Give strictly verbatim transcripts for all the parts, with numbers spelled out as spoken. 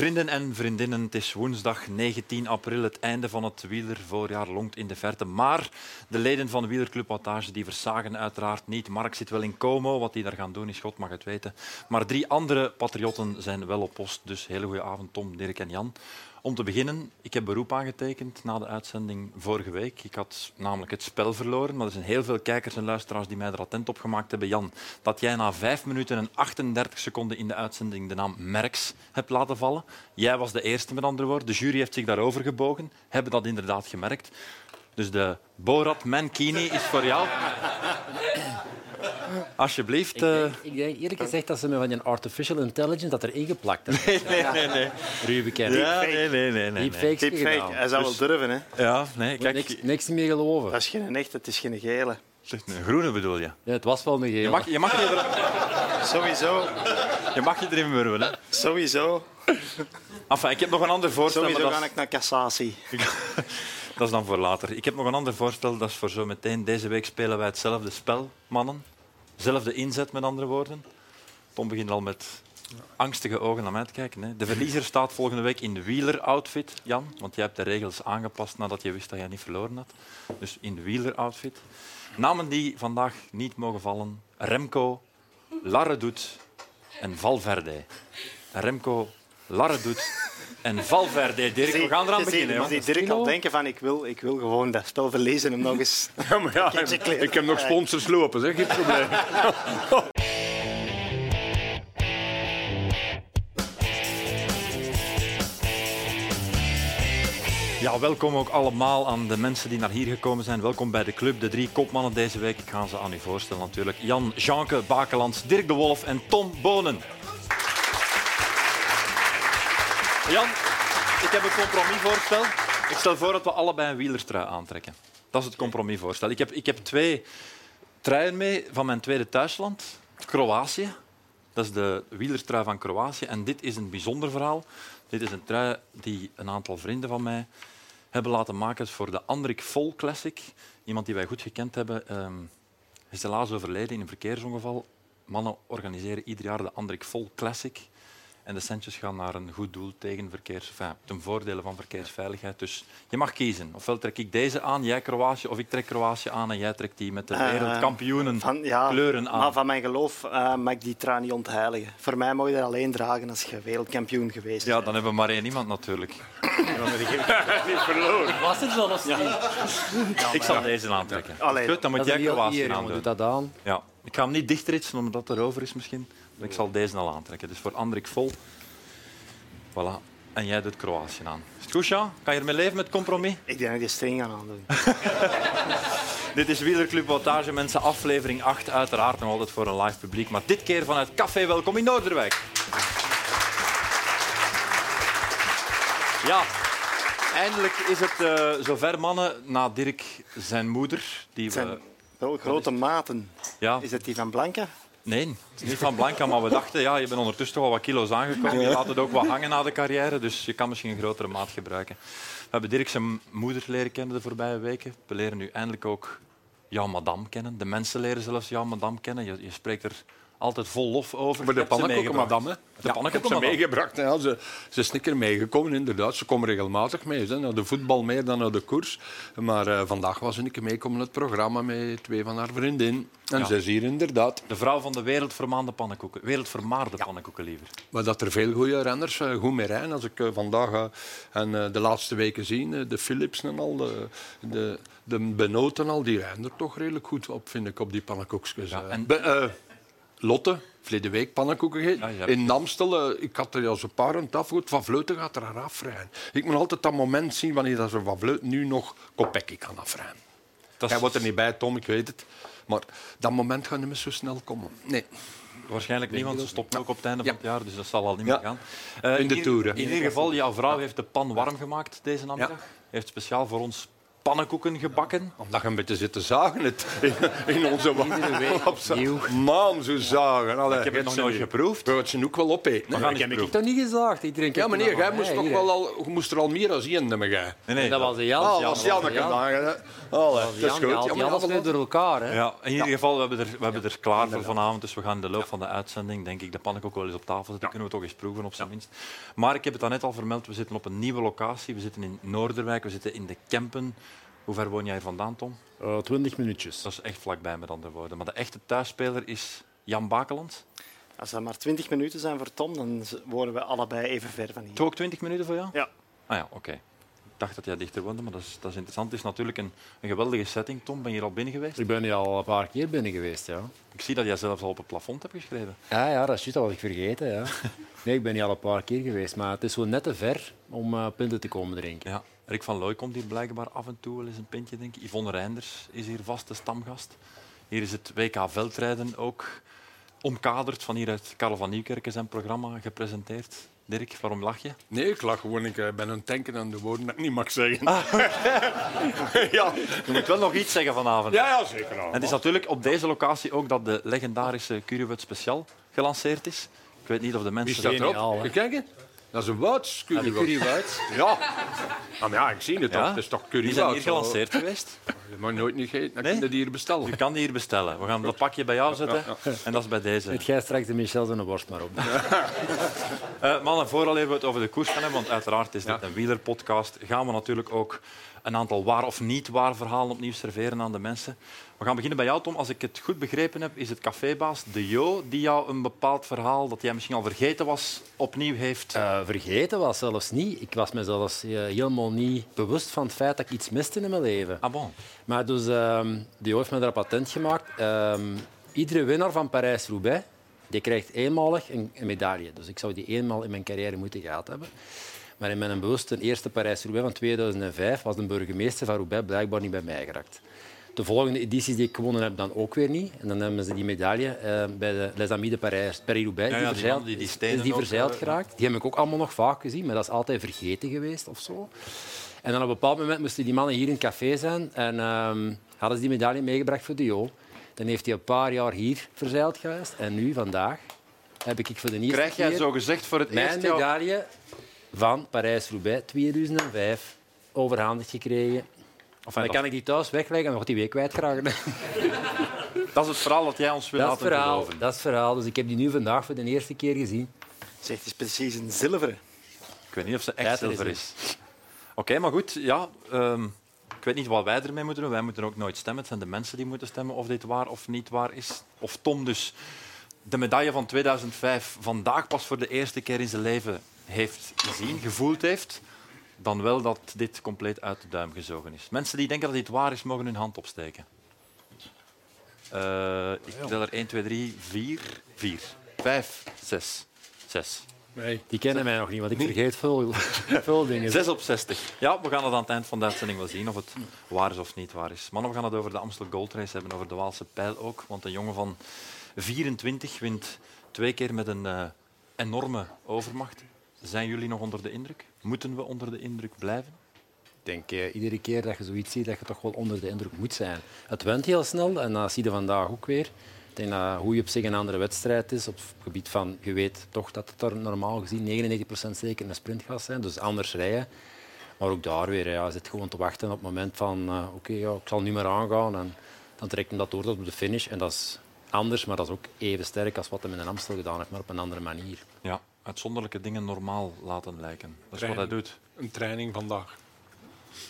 Vrienden en vriendinnen, het is woensdag negentien april. Het einde van het wielervoorjaar lonkt in de verte. Maar de leden van de Wielerclub Wattage die versagen uiteraard niet. Mark zit wel in Como. Wat die daar gaan doen is, God mag het weten. Maar drie andere patriotten zijn wel op post. Dus hele goede avond, Tom, Dirk en Jan. Om te beginnen, ik heb beroep aangetekend na de uitzending vorige week. Ik had namelijk het spel verloren, maar er zijn heel veel kijkers en luisteraars die mij er attent op gemaakt hebben, Jan, dat jij na vijf minuten en achtendertig seconden in de uitzending de naam Merckx hebt laten vallen. Jij was de eerste, met andere woorden. De jury heeft zich daarover gebogen, hebben dat inderdaad gemerkt. Dus de Borat Mankini is voor jou. Alsjeblieft. Ik denk, ik denk eerlijk gezegd dat ze me van een artificial intelligence dat er ingeplakt hebben. Nee, nee, nee. Ruben Kemp. Ja, nee, nee, nee. nee. Deepfake. Deepfake. Hij zou dus wel durven, hè? Ja, nee. Kijk, niks, niks meer geloven. Dat is geen echt, het is geen gele. Een groene bedoel je? Ja, het was wel een gele. Je mag je, mag je er... Sowieso. Je mag je erin wurwelen. Sowieso. Enfin, ik heb nog een ander voorstel. Sowieso ga ik naar cassatie. Dat is dan voor later. Ik heb nog een ander voorstel, dat is voor zo meteen. Deze week spelen wij hetzelfde spel, mannen. Zelfde inzet, met andere woorden. Tom begint al met angstige ogen naar mij te kijken, hè. De verliezer staat volgende week in de wieler-outfit, Jan. Want jij hebt de regels aangepast nadat je wist dat jij niet verloren had. Dus in de wieler-outfit. Namen die vandaag niet mogen vallen. Remco, Laredoet en Valverde. Remco, Laredoet... En Valverde, Dirk, we gaan eraan beginnen. Je ziet Dirk al denken van ik wil, ik wil gewoon dat spel verlezen en nog eens... Ja, maar ja, ik, ik heb nog sponsors lopen, zeg, geen probleem. Ja, welkom ook allemaal aan de mensen die naar hier gekomen zijn. Welkom bij de club. De drie kopmannen deze week, ik ga ze aan u voorstellen natuurlijk. Jan-Janke Bakelants, Dirk De Wolf en Tom Boonen. Jan, ik heb een compromisvoorstel. Ik stel voor dat we allebei een wielertrui aantrekken. Dat is het compromisvoorstel. Ik heb, ik heb twee truien mee van mijn tweede thuisland. Kroatië. Dat is de wielertrui van Kroatië. En dit is een bijzonder verhaal. Dit is een trui die een aantal vrienden van mij hebben laten maken voor de Hendrik Vol Classic. Iemand die wij goed gekend hebben. Um, is helaas overleden in een verkeersongeval. Mannen organiseren ieder jaar de Hendrik Vol Classic. En de centjes gaan naar een goed doel tegen verkeers... enfin, ten voordele van verkeersveiligheid. Dus je mag kiezen. Ofwel trek ik deze aan, jij Kroatië, of ik trek Kroatië aan en jij trekt die met de wereldkampioenen uh, van, ja, kleuren aan. Maar van mijn geloof uh, mag ik die trui niet ontheiligen. Voor mij mag je dat alleen dragen als je wereldkampioen geweest bent. Ja, dan hebben we maar één iemand natuurlijk. Niet verloren. Was het dan als ja. Ja, ik zal ja. deze aantrekken. Allee, goed, dan moet jij Kroatië aan doen. Doe dat aan. Ja. Ik ga hem niet dichtritsen, omdat dat erover is misschien. Ik zal deze al aantrekken. Dus voor Hendrik Vol. Voilà. En jij doet Kroatië aan. Is het goed, Jean? Kan je ermee leven met compromis? Ik denk dat ik de string aan aandoen. Dit is Wielerclub Wattage, mensen. Aflevering acht. Uiteraard nog altijd voor een live publiek. Maar dit keer vanuit Café Welkom in Noorderwijk. Ja. Eindelijk is het uh, zover, mannen. Na Dirk zijn moeder. Die we... Wel grote maten. Ja. Is het die van Blanca? Nee, het is niet van Blanca, maar we dachten, ja, je bent ondertussen toch al wat kilo's aangekomen. Je laat het ook wat hangen na de carrière, dus je kan misschien een grotere maat gebruiken. We hebben Dirk zijn moeder leren kennen de voorbije weken. We leren nu eindelijk ook jouw madame kennen. De mensen leren zelfs jouw madame kennen. Je, je spreekt er altijd vol lof over. Maar de pannenkoekenmadame, hè? De ja, pannenkoeken heb ze meegebracht. Ja, ze, ze is een keer meegekomen, inderdaad. Ze komen regelmatig mee. Hè. Naar de voetbal meer dan naar de koers. Maar uh, vandaag was ze een keer meekomen het programma met twee van haar vriendinnen. En ja. Ze is hier inderdaad. De vrouw van de wereldvermaande pannenkoeken. Wereldvermaarde ja. pannenkoeken liever. Maar dat er veel goede renners uh, goed mee rijden. Als ik uh, vandaag uh, en uh, de laatste weken zie, uh, de Philips en al, de, de, de Benoot en al, die rijden er toch redelijk goed op, vind ik, op die pannenkoekjes. Ja, en... Be, uh, Lotte, verleden week pannenkoeken gegeten. Ah, ja. In Amstel, ik had er al zo'n paar aan tafel. Van Vleuten gaat er aan afrijden. Ik moet altijd dat moment zien wanneer dat ze Van Vleuten nu nog Kopecky kan afrijden. Hij wordt er niet bij, Tom, ik weet het. Maar dat moment gaat niet meer zo snel komen. Nee. Waarschijnlijk niet, want ze stopt ook op het einde ja. van het jaar. Dus dat zal al niet meer gaan. Uh, in de toeren. In ieder geval, jouw vrouw heeft de pan warm gemaakt deze namiddag. Ja. Heeft speciaal voor ons pannenkoeken gebakken. Omdat je een beetje zit te zagen het in, in onze week. Maan, zo zagen. Allee, ik heb het nog nooit geproefd. We gaan het ook wel opeten. Maar ik heb het toch niet gezaagd? Ja, meneer, jij moest, toch wel al, moest er al meer dan zien, neem jij. Nee, nee, dat was Jan. Oh, dat was Jan. Dat is goed. Jan, ja, alles door elkaar. Hè. Ja, in ieder geval, we hebben er, we hebben er klaar voor vanavond. Dus we gaan in de loop van de uitzending, denk ik, de pannenkoek wel eens op tafel zetten. Kunnen we toch eens proeven, op zijn minst. Maar ik heb het net al vermeld, we zitten op een nieuwe locatie. We zitten in Noorderwijk, we zitten in de Kempen. Hoe ver woon jij hier vandaan, Tom? Uh, twintig minuutjes. Dat is echt vlakbij, met andere woorden. Maar de echte thuisspeler is Jan Bakelants. Als dat maar twintig minuten zijn voor Tom, dan wonen we allebei even ver van hier. Toch ook twintig minuten voor jou? Ja. Ah ja, oké. Okay. Ik dacht dat jij dichter woonde, maar dat is, dat is interessant. Het is natuurlijk een, een geweldige setting. Tom, ben je hier al binnen geweest? Ik ben hier al een paar keer binnen geweest, ja. Ik zie dat jij zelfs al op het plafond hebt geschreven. Ja, ja, dat is juist, dat had ik vergeten, ja. Nee, ik ben hier al een paar keer geweest, maar het is zo net te ver om uh, pinten te komen drinken. Ja. Rick van Looij komt hier blijkbaar af en toe wel eens een pintje, denk ik. Yvonne Reynders is hier vaste stamgast. Hier is het W K-veldrijden ook omkaderd. Van hieruit Karel van Nieuwkerken zijn programma gepresenteerd. Dirk, waarom lach je? Nee, ik lach gewoon. Ik ben een tanken aan de woorden dat ik niet mag zeggen. Ah, okay. Ja. Je moet wel nog iets zeggen vanavond. Ja, ja zeker. Al. En het is natuurlijk op deze locatie ook dat de legendarische Curiewoud Special gelanceerd is. Ik weet niet of de mensen... Wie staat erop? Kijk kijken. Dat is een Wouds, currywouds. Ja. Maar ja, ik zie het toch. Ja. Het is toch currywouds. Die zijn hier gelanceerd geweest. Je mag nooit niet gegeten. Dan nee? Kun je die hier bestellen. Je kan die hier bestellen. We gaan dat pakje bij jou zetten. Ja, ja. En dat is bij deze. Het jij straks de Michel zijn worst maar op. Ja. Uh, mannen, vooral even het over de koers gaan hebben. Want uiteraard is dit ja. een wielerpodcast. Gaan we natuurlijk ook een aantal waar of niet waar verhalen opnieuw serveren aan de mensen. We gaan beginnen bij jou, Tom. Als ik het goed begrepen heb, is het cafébaas De Jo die jou een bepaald verhaal dat jij misschien al vergeten was, opnieuw heeft... Uh, vergeten was zelfs niet. Ik was me zelfs uh, helemaal niet bewust van het feit dat ik iets miste in mijn leven. Ah bon? Maar dus, uh, De Jo heeft me daar een patent gemaakt. Uh, iedere winnaar van Parijs-Roubaix die krijgt eenmalig een, een medaille. Dus ik zou die eenmaal in mijn carrière moeten gehad hebben. Maar in mijn bewuste eerste Parijs-Roubaix van tweeduizend vijf was de burgemeester van Roubaix blijkbaar niet bij mij geraakt. De volgende edities die ik gewonnen heb, dan ook weer niet. En dan hebben ze die medaille uh, bij de Les Amis de Paris-Roubaix. Ja, ja, die verzeild, die, die, die verzeild geraakt. Die heb ik ook allemaal nog vaak gezien, maar dat is altijd vergeten geweest of zo. En dan op een bepaald moment moesten die mannen hier in het café zijn en uh, hadden ze die medaille meegebracht voor De Jo. Dan heeft hij een paar jaar hier verzeild geweest. En nu, vandaag, heb ik voor de eerste Krijg jij zo gezegd voor het mijn medaille van Parijs-Roubaix tweeduizend vijf overhandigd gekregen. Enfin, dan kan ik die thuis wegleggen en nog die week kwijtraken. Dat is het verhaal dat jij ons wil laten geloven. Dat is het verhaal. Dus ik heb die nu vandaag voor de eerste keer gezien. Zeg, het is precies een zilveren. Ik weet niet of ze echt zilver is. is. Oké, okay, maar goed. Ja, um, ik weet niet wat wij ermee moeten doen. Wij moeten ook nooit stemmen. Het zijn de mensen die moeten stemmen of dit waar of niet waar is. Of Tom dus de medaille van tweeduizend vijf vandaag pas voor de eerste keer in zijn leven heeft gezien, gevoeld heeft... dan wel dat dit compleet uit de duim gezogen is. Mensen die denken dat dit waar is, mogen hun hand opsteken. Uh, ik tel er één, twee, drie, vier, vier, vijf, zes, zes. Nee. Die kennen mij nog niet, want ik vergeet veel, veel dingen. zes op zestig. Ja, we gaan het aan het eind van de uitzending wel zien of het waar is of niet waar is. Mannen, we gaan het over de Amstel Gold Race hebben, over de Waalse Pijl ook. Want een jongen van vierentwintig wint twee keer met een uh, enorme overmacht. Zijn jullie nog onder de indruk? Moeten we onder de indruk blijven? Ik denk eh, iedere keer dat je zoiets ziet, dat je toch wel onder de indruk moet zijn. Het went heel snel en dat zie je vandaag ook weer. Ik denk dat hoe je op zich een andere wedstrijd is, op het gebied van, je weet toch dat het er normaal gezien negenennegentig procent zeker een sprint gaat zijn, dus anders rijden. Maar ook daar weer, ja, je zit gewoon te wachten op het moment van uh, oké, okay, ja, ik zal nu maar aangaan. En dan trekt hem dat door tot op de finish. En dat is anders, maar dat is ook even sterk als wat hij met een Amstel gedaan heeft, maar op een andere manier. Ja. Uitzonderlijke dingen normaal laten lijken. Dat is training. Wat hij doet. Een training vandaag.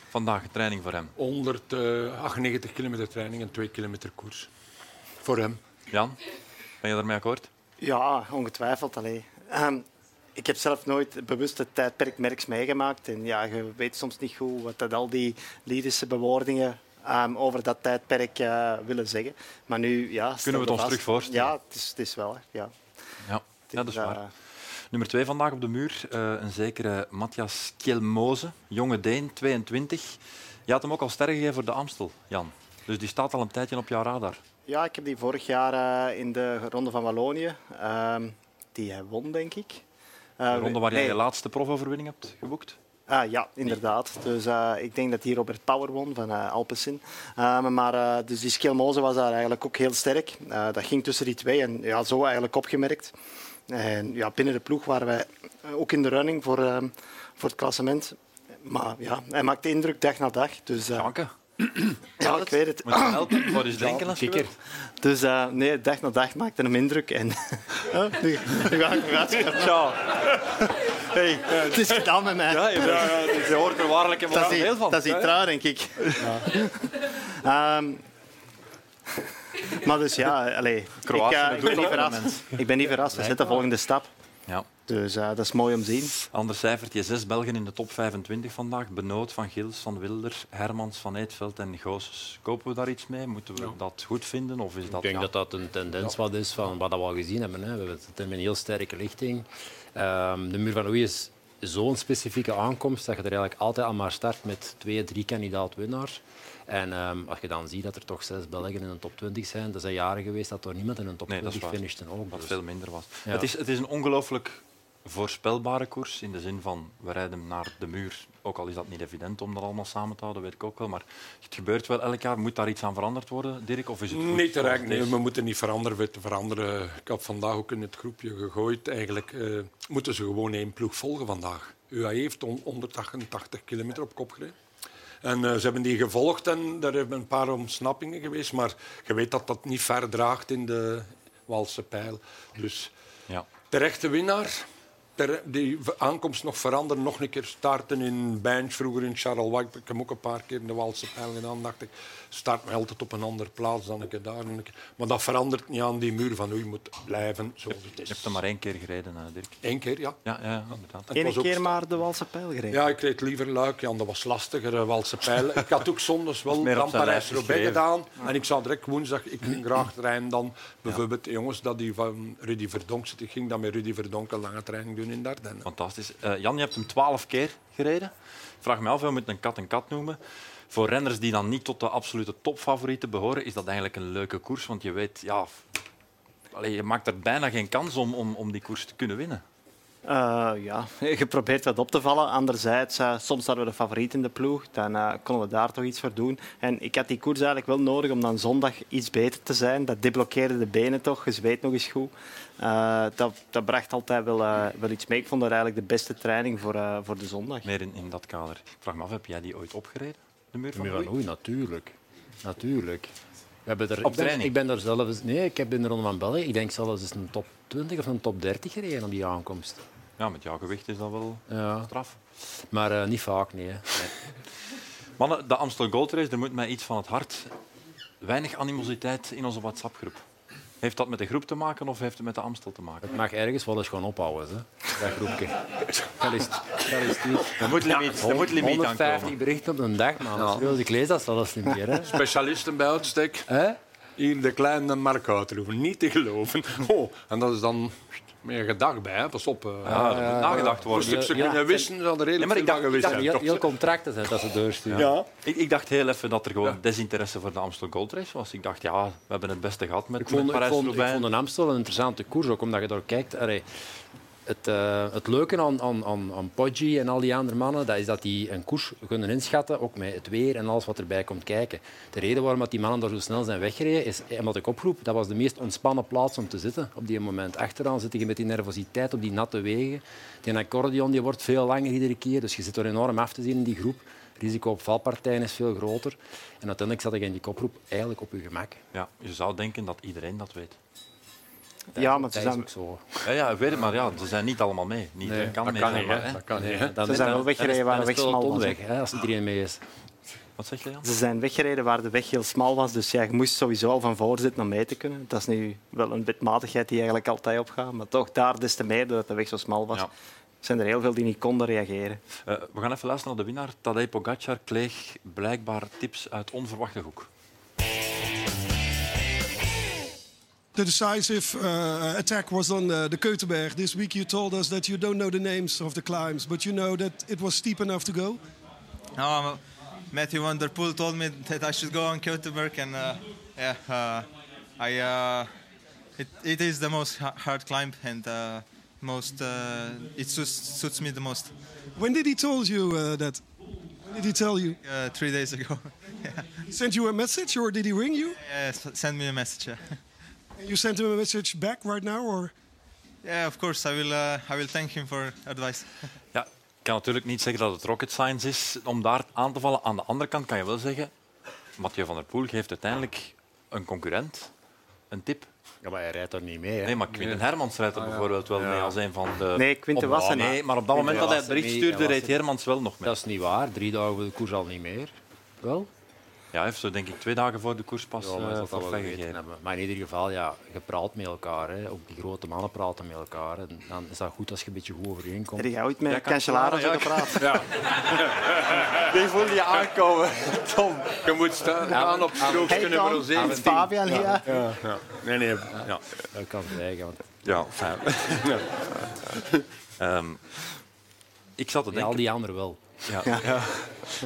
Vandaag, een training voor hem. honderdachtennegentig kilometer training en twee kilometer koers. Voor hem. Jan, ben je daarmee akkoord? Ja, ongetwijfeld. Allee. Um, ik heb zelf nooit bewust het tijdperk Merckx meegemaakt. En ja, je weet soms niet goed wat dat al die lyrische bewoordingen um, over dat tijdperk uh, willen zeggen. Maar nu, ja... Kunnen we het ons terug voorstellen? Ja, het is, het is wel. Ja. Ja. Ja, dat is waar. Uh, Nummer twee vandaag op de muur, een zekere Mattias Skjelmose, jonge Deen, tweeëntwintig. Je had hem ook al sterren gegeven voor de Amstel, Jan. Dus die staat al een tijdje op jouw radar. Ja, ik heb die vorig jaar in de Ronde van Wallonië. Uh, die hij won, denk ik. Uh, de ronde waar jij nee. je laatste profoverwinning hebt geboekt? Ah, ja, inderdaad. Dus uh, ik denk dat hier Robert Power won van uh, Alpecin. Uh, maar uh, dus die Skjelmose was daar eigenlijk ook heel sterk. Uh, dat ging tussen die twee en ja, zo eigenlijk opgemerkt. En ja, binnen de ploeg waren wij ook in de running voor, uh, voor het klassement. Maar ja, hij maakte indruk dag na dag. Dus, uh, Janke. Ja, ik weet het. Moet je helpen? Wat is drinken als je wil? Dus uh, nee, dag na dag maakte hem indruk. En nu ga ik eruit. Ciao. Hey, het is gedaan met mij. Ja, ja, ja, dus je hoort er waarlijk en dat is, heel van. Dat is niet trouw, denk ik. Ja. Um, maar dus ja, allez, Kroatië, ik, uh, ik, ben niet verrast. ik ben niet verrast. We zetten de volgende stap. Ja. Dus uh, dat is mooi om te zien. Ander cijfertje, zes Belgen in de top vijfentwintig vandaag. Benoot, Van Gils, Van Wilder, Hermans, Van Eetveld en Goossens. Kopen we daar iets mee? Moeten we ja. dat goed vinden? Of is dat, ik denk ja. dat dat een tendens ja. wat is van wat we al gezien hebben. Hè. We hebben een heel sterke lichting. Um, de Muur van Louis is zo'n specifieke aankomst dat je er eigenlijk altijd al maar start met twee, drie kandidaat-winnaars. En um, als je dan ziet dat er toch zes Belgen in de top twintig zijn, er zijn jaren geweest dat er niemand in de top nee, twintig finishte. Ook, dat dus. veel minder was. Ja. Het is, het is een ongelooflijk voorspelbare koers, in de zin van we rijden naar de muur. Ook al is dat niet evident om dat allemaal samen te houden, weet ik ook wel. Maar het gebeurt wel elk jaar. Moet daar iets aan veranderd worden, Dirk? Of is het goed? Nee, terecht, nee, we moeten niet veranderen. veranderen. Ik heb vandaag ook in het groepje gegooid. Eigenlijk uh, moeten ze gewoon één ploeg volgen vandaag. U A E heeft honderdtachentachtig kilometer op kop gereden. En uh, ze hebben die gevolgd en er hebben een paar ontsnappingen geweest. Maar je weet dat dat niet ver draagt in de Waalse Pijl. Dus ja. terechte winnaar. Die aankomst nog veranderen, nog een keer starten in Bench, vroeger in Charleroi. Ik heb ook een paar keer in de Waalse Pijl gedaan, dacht ik. Start me altijd op een andere plaats dan ik daar. Maar dat verandert niet aan die muur van hoe je moet blijven zoals het is. Je hebt er maar één keer gereden, Dirk. Eén keer, ja. ja, ja inderdaad. Eén keer ook... maar de Waalse Pijl gereden? Ja, ik reed liever Luik. Ja, dat was lastiger, de Waalse Pijl. Ik had ook zondags wel dan Parijs-Roubaix gedaan. En ik zou direct woensdag, ik ging graag treinen dan. Bijvoorbeeld, ja. jongens, dat die van Rudy Verdonk zit. Ik ging dan met Rudy Verdonk een lange training doen. Fantastisch. Uh, Jan, je hebt hem twaalf keer gereden. Ik vraag me af, we moeten een kat een kat noemen. Voor renners die dan niet tot de absolute topfavorieten behoren, is dat eigenlijk een leuke koers. Want je weet, ja, allee, je maakt er bijna geen kans om, om, om die koers te kunnen winnen. Uh, ja, je probeert wat op te vallen. Anderzijds, uh, soms hadden we de favoriet in de ploeg. Dan uh, konden we daar toch iets voor doen. En ik had die koers eigenlijk wel nodig om dan zondag iets beter te zijn. Dat deblokkeerde de benen toch. Je zweet nog eens goed. Uh, dat, dat bracht altijd wel, uh, wel iets mee. Ik vond dat eigenlijk de beste training voor, uh, voor de zondag. Meer in, in dat kader. Ik vraag me af, heb jij die ooit opgereden? De muur van Louis? Natuurlijk. Natuurlijk. We hebben er, op training? Ik ben, ik ben daar zelf eens, nee, ik heb in de Ronde van België, ik denk zelfs eens een top twintig of een top dertig gereden op die aankomst. Ja, met jouw gewicht is dat wel ja. straf. Maar uh, niet vaak, nee, hè. nee. Mannen, de Amstel Gold Race, er moet mij iets van het hart. Weinig animositeit in onze WhatsApp-groep. Heeft dat met de groep te maken of heeft het met de Amstel te maken? Het mag ergens wel eens gewoon ophouden, hè? Dat groepje. Dat is, dat is niet. Er moet limiet, er moet limiet aankomen. honderdvijftig berichten op een dag, man. Ja. Ik lees dat zelfs niet meer. Hè? Specialisten bij uitstek. Huh? Hier de kleine Mark Uiterhoeven. Niet te geloven. Oh, en dat is dan meer gedacht bij. Hè? Pas op. Uh, ja, er moet nagedacht worden. Voor een stukje kunnen wissen, ze hadden redelijk nee, veel gewist. Heel, heel contracten zijn dat ze doorsturen. Ja. Ja. Ik, ik dacht heel even dat er gewoon ja. desinteresse voor de Amstel Gold Race was. Ik dacht, ja, we hebben het beste gehad met Parijs-Roubaix. Ik vond, ik vond een Amstel een interessante koers, ook omdat je daar kijkt. Arre, Het, uh, het leuke aan, aan, aan Poggi en al die andere mannen, dat is dat die een koers kunnen inschatten, ook met het weer en alles wat erbij komt kijken. De reden waarom die mannen daar zo snel zijn weggereden, is omdat ik oproep, dat was de meest ontspannen plaats om te zitten op die moment. Achteraan zit je met die nervositeit op die natte wegen. Die accordeon die wordt veel langer iedere keer, dus je zit er enorm af te zien in die groep. Risico op valpartijen is veel groter. En uiteindelijk zat ik in die oproep eigenlijk op je gemak. Ja, je zou denken dat iedereen dat weet. Ja, ja, maar ze zijn... zo. Ja, ja, weet het, maar ja, ze zijn niet allemaal mee. Niet, nee, kan dat, mee kan niet, maar, dat kan niet. Hè? Ze zijn wel weggereden waar de weg smal was. Hè, als iedereen mee is. Wat zeg je, Jan? Ze zijn weggereden waar de weg heel smal was. Dus ja, je moest sowieso al van voor zitten om mee te kunnen. Dat is nu wel een wetmatigheid die eigenlijk altijd opgaat. Maar toch, daar des te meer, doordat de weg zo smal was, ja. zijn er heel veel die niet konden reageren. Uh, we gaan even luisteren naar de winnaar. Tadej Pogacar kreeg blijkbaar tips uit onverwachte hoek. The decisive uh, attack was on uh, the Keutenberg. This week you told us that you don't know the names of the climbs, but you know that it was steep enough to go? Um, Mathieu van der Poel told me that I should go on Keutenberg, and uh, yeah, uh, I, uh, it, it is the most hard climb, and uh, most. Uh, it suits, suits me the most. When did he told you uh, that? When did he tell you? Uh, three days ago. Yeah. He sent you a message, or did he ring you? Yeah, yeah, send me a message. Yeah. And you sent him a message back right now, or? Yeah, of course. I will. Uh, I will thank him for advice. Ja, ik kan natuurlijk niet zeggen dat het rocket science is om daar aan te vallen. Aan de andere kant kan je wel zeggen, Mathieu van der Poel geeft uiteindelijk een concurrent een tip. Ja, maar hij rijdt er niet mee. Hè? Nee, maar Quinten nee. Hermans rijdt er ah, ja. bijvoorbeeld wel ja. mee als een van de... Nee, Quinten was er niet. Nee, maar op dat Quinten moment dat hij het bericht stuurde, mee, reed Hermans wel nog mee. Dat is niet waar. Drie dagen voor de koers al niet meer. Wel? Ja, hij heeft zo denk ik twee dagen voor de koers pas ja, maar, dat dat gegeven. Maar in ieder geval, ja, je praat met elkaar. Hè. Ook die grote mannen praten met elkaar. En dan is dat goed als je een beetje goed overeenkomt. Heb je ooit met een kanselaris gepraat? Ja. Die voelde je aankomen, Tom. Je moet staan ja, op strooks kunnen broseren. Hey, Fabian hier. Ja. Ja. Ja. Nee, nee. Ja. Dat kan blijken. Want... Ja, fijn. Ja. um, ik zat te denken... Ja, al die anderen wel. Ja. Ja.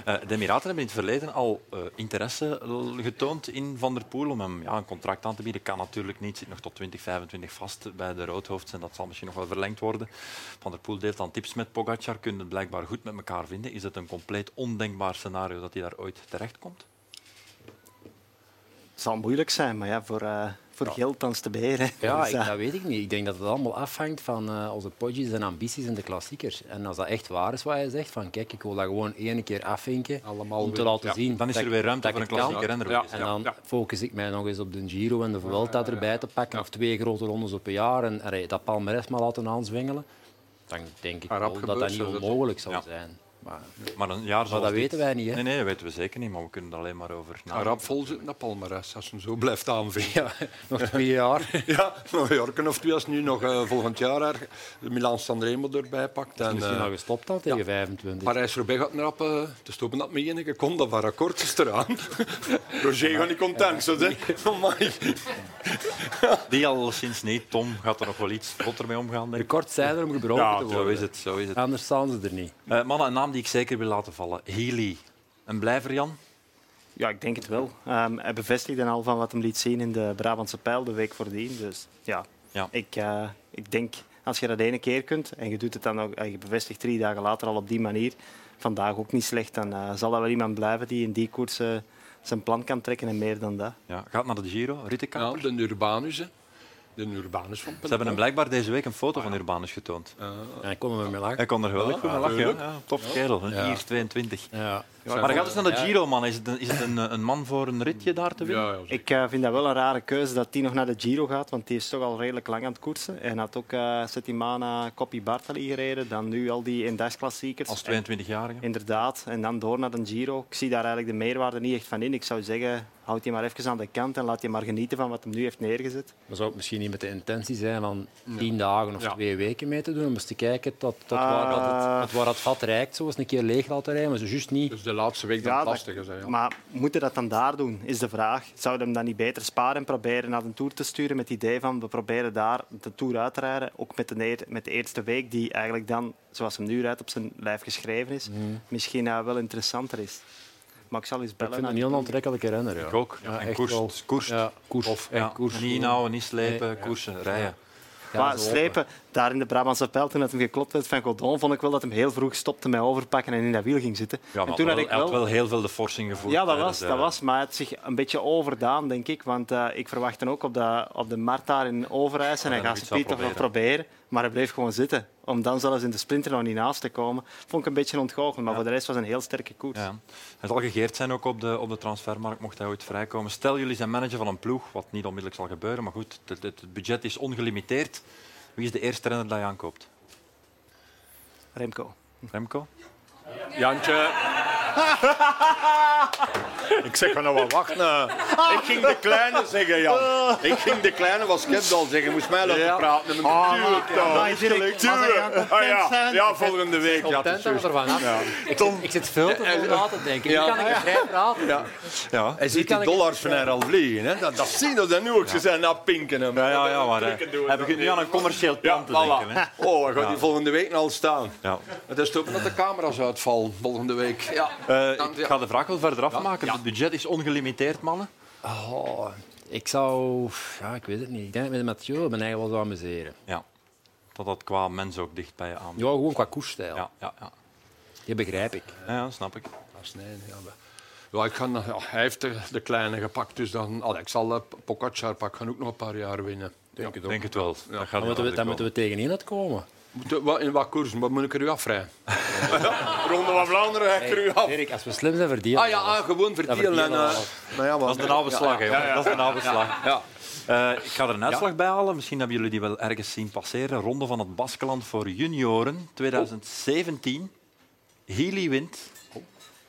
Uh, de Emiraten hebben in het verleden al uh, interesse getoond in Van der Poel om hem ja, een contract aan te bieden. Kan natuurlijk niet, zit nog tot twintig vijfentwintig vast bij de Roodhoofds en dat zal misschien nog wel verlengd worden. Van der Poel deelt dan tips met Pogacar, kunnen het blijkbaar goed met elkaar vinden. Is het een compleet ondenkbaar scenario dat hij daar ooit terechtkomt? Het zal moeilijk zijn, maar ja, voor... Uh Voor ja. geld dan te beheren. Ja, ik, dat weet ik niet. Ik denk dat het allemaal afhangt van uh, onze potjes en ambities en de klassiekers. En als dat echt waar is wat hij zegt, van kijk, ik wil dat gewoon één keer afvinken allemaal om te weer, laten ja. zien... Dan is er weer ruimte voor een klassieker. En, ja. en dan ja. focus ik mij nog eens op de Giro en de Vuelta ja, ja, ja. erbij te pakken. Of twee grote rondes op een jaar. En allee, dat palmarès maar laten aanzwengelen. Dan denk ik wel dat dat niet onmogelijk zal ja. zijn. Maar, maar een jaar maar dat dit... weten wij niet. Hè? Nee, nee, dat weten we zeker niet, maar we kunnen er alleen maar over nadenken. Arab vol zit naar palmarès, als ze zo blijft aanvingen. Ja, nog twee jaar. Ja, nog een jaar of twee, als nu nog uh, volgend jaar de Milaan-Sanremo erbij pakt. En, misschien uh, al gestopt had tegen ja. vijfentwintig. Parijs-Roubaix gaat erop uh, te stoppen, dat meen ik. Ik kom dat van akkoord is eraan. Roger gaat niet content, zo zeg. Die al sinds niet. Tom gaat er nog wel iets rotter mee omgaan. De kort zijn er om gebroken ja, te worden. Zo is het, zo is het. Anders staan ze er niet. Uh, mannen, een naam die ik zeker wil laten vallen. Healy. Een blijver, Jan? Ja, ik denk het wel. Um, hij bevestigde al van wat hem liet zien in de Brabantse Pijl de week voordien. Dus ja, ja. Ik, uh, ik denk, als je dat ene keer kunt en je doet het dan ook, je bevestigt drie dagen later al op die manier, vandaag ook niet slecht, dan uh, zal dat wel iemand blijven die in die koers... Uh, zijn plan kan trekken en meer dan dat. Ja, gaat naar de Giro, Rittenkamp. Ja, de Urbanus, hè. De Urbanus van Pennepel. Ze hebben hem blijkbaar deze week een foto ah, ja. van Urbanus getoond. Uh, hij kon er mee lachen. Hij kon er wel ah, goed mee lachen. Ja. Ja, top kerel, een ja. I R tweeëntwintig. Ja. Maar hij gaat dus naar de Giro, man. Is het een, is het een, een man voor een ritje daar te winnen? Ja, ja, ik uh, vind dat wel een rare keuze dat hij nog naar de Giro gaat, want die is toch al redelijk lang aan het koersen. Hij had ook uh, Settimana Coppi Bartali gereden, dan nu al die eendagsklassiekers. Als tweeëntwintigjarige. Inderdaad, en dan door naar de Giro. Ik zie daar eigenlijk de meerwaarde niet echt van in. Ik zou zeggen, houd je maar even aan de kant en laat je maar genieten van wat hem nu heeft neergezet. Maar zou het misschien niet met de intentie zijn van tien ja. dagen of ja. twee weken mee te doen, om eens te kijken tot, tot uh, waar, dat het, waar het vat reikt, zoals een keer leeg laten rijden, maar zo juist niet... Dus de laatste week ja, dat lastiger zijn. Ja. Maar moeten dat dan daar doen, is de vraag. Zouden we hem dan niet beter sparen en proberen naar de Tour te sturen met het idee van we proberen daar de Tour uit te rijden, ook met de, neer, met de eerste week die eigenlijk dan, zoals hem nu rijdt, op zijn lijf geschreven is, mm. misschien uh, wel interessanter is. Maar ik zal eens bellen. Ik vind het een heel aantrekkelijke renner. Ja. Ik ook. Ja, en koers. Koers. Ja, koers. Of, ja. koers. Niet nou, niet slepen, nee. koersen, rijden. Ja, maar strepen, daar in de Brabantse Pijl, toen het hem geklopt werd van Godon, vond ik wel dat hem heel vroeg stopte met overpakken en in dat wiel ging zitten. Ja, en toen had ik wel... Hij had wel heel veel de forcing gevoerd. Ja, dat was, dat was, maar het had zich een beetje overdaan, denk ik. Want uh, ik verwachtte ook op de, op de markt daar in Overijs en hij gaat ze toch nog proberen. Maar hij bleef gewoon zitten. Om dan zelfs in de sprinter nog niet naast te komen, vond ik een beetje ontgoochelend. Maar ja. voor de rest was het een heel sterke koers. Ja. Hij zal gegeerd zijn ook op de, op de transfermarkt, mocht hij ooit vrijkomen. Stel, jullie zijn manager van een ploeg, wat niet onmiddellijk zal gebeuren. Maar goed, het, het budget is ongelimiteerd. Wie is de eerste renner dat je aankoopt? Remco. Remco? Jantje. Ik zeg van nou wat wacht. Nou. Ik ging de kleine zeggen, Jan. Ik ging de kleine was Skepdal zeggen. Moest mij laten ja. praten. Met oh, tuurlijk, tuurlijk. Oh, ja. ja, volgende week. Ja, dat is ervan. Ja. Ik, zit, ik zit veel te veel na te denken. Nu kan ik er vrij praten. Ja. Ja. Hij ziet die dollars van haar al vliegen. Dat, dat zien dat nu ook. Ze zijn nou pinken. Hem. Ja, ja, ja, maar, hè. Hij begint nu aan een commercieel plan te denken. Hè. Oh, hij gaat die volgende week al staan. Ja. Het is toch dat de camera's uitvallen volgende week. Ja. Uh, ik ga de vraag wel verder afmaken. Ja. Het budget is ongelimiteerd, mannen. Oh, ik zou... Ja, ik weet het niet. Ik denk met Mathieu mijn eigen wel zou amuseren. Ja. dat dat qua mens ook dicht bij je aan. Ja, gewoon qua koersstijl. Ja, ja, ja. Die begrijp ik. Ja, ja, snap ik. Snijden, ja. Ja, ik ga, ja, hij heeft de, de kleine gepakt, dus dan, allee, ik zal uh, Pogacar pak gaan ook nog een paar jaar winnen. Denk, ja, het, denk het wel. Ja. Dat gaat dan moeten we, dan moeten we tegenin uitkomen. In wat koersen? Wat moet ik er u afrijden? Ronde van Vlaanderen ga ik er u af. Erik, als we slim zijn, verdienen. Ah ja, ah, gewoon verdienen. Uh, ja, dat is de nabeslag. Ja, ja, ja. Dat is de nabeslag. Ja. Uh, ik ga er een uitslag ja. bij halen. Misschien hebben jullie die wel ergens zien passeren. Ronde van het Baskeland voor junioren twintig zeventien. Oh. Healy wint oh.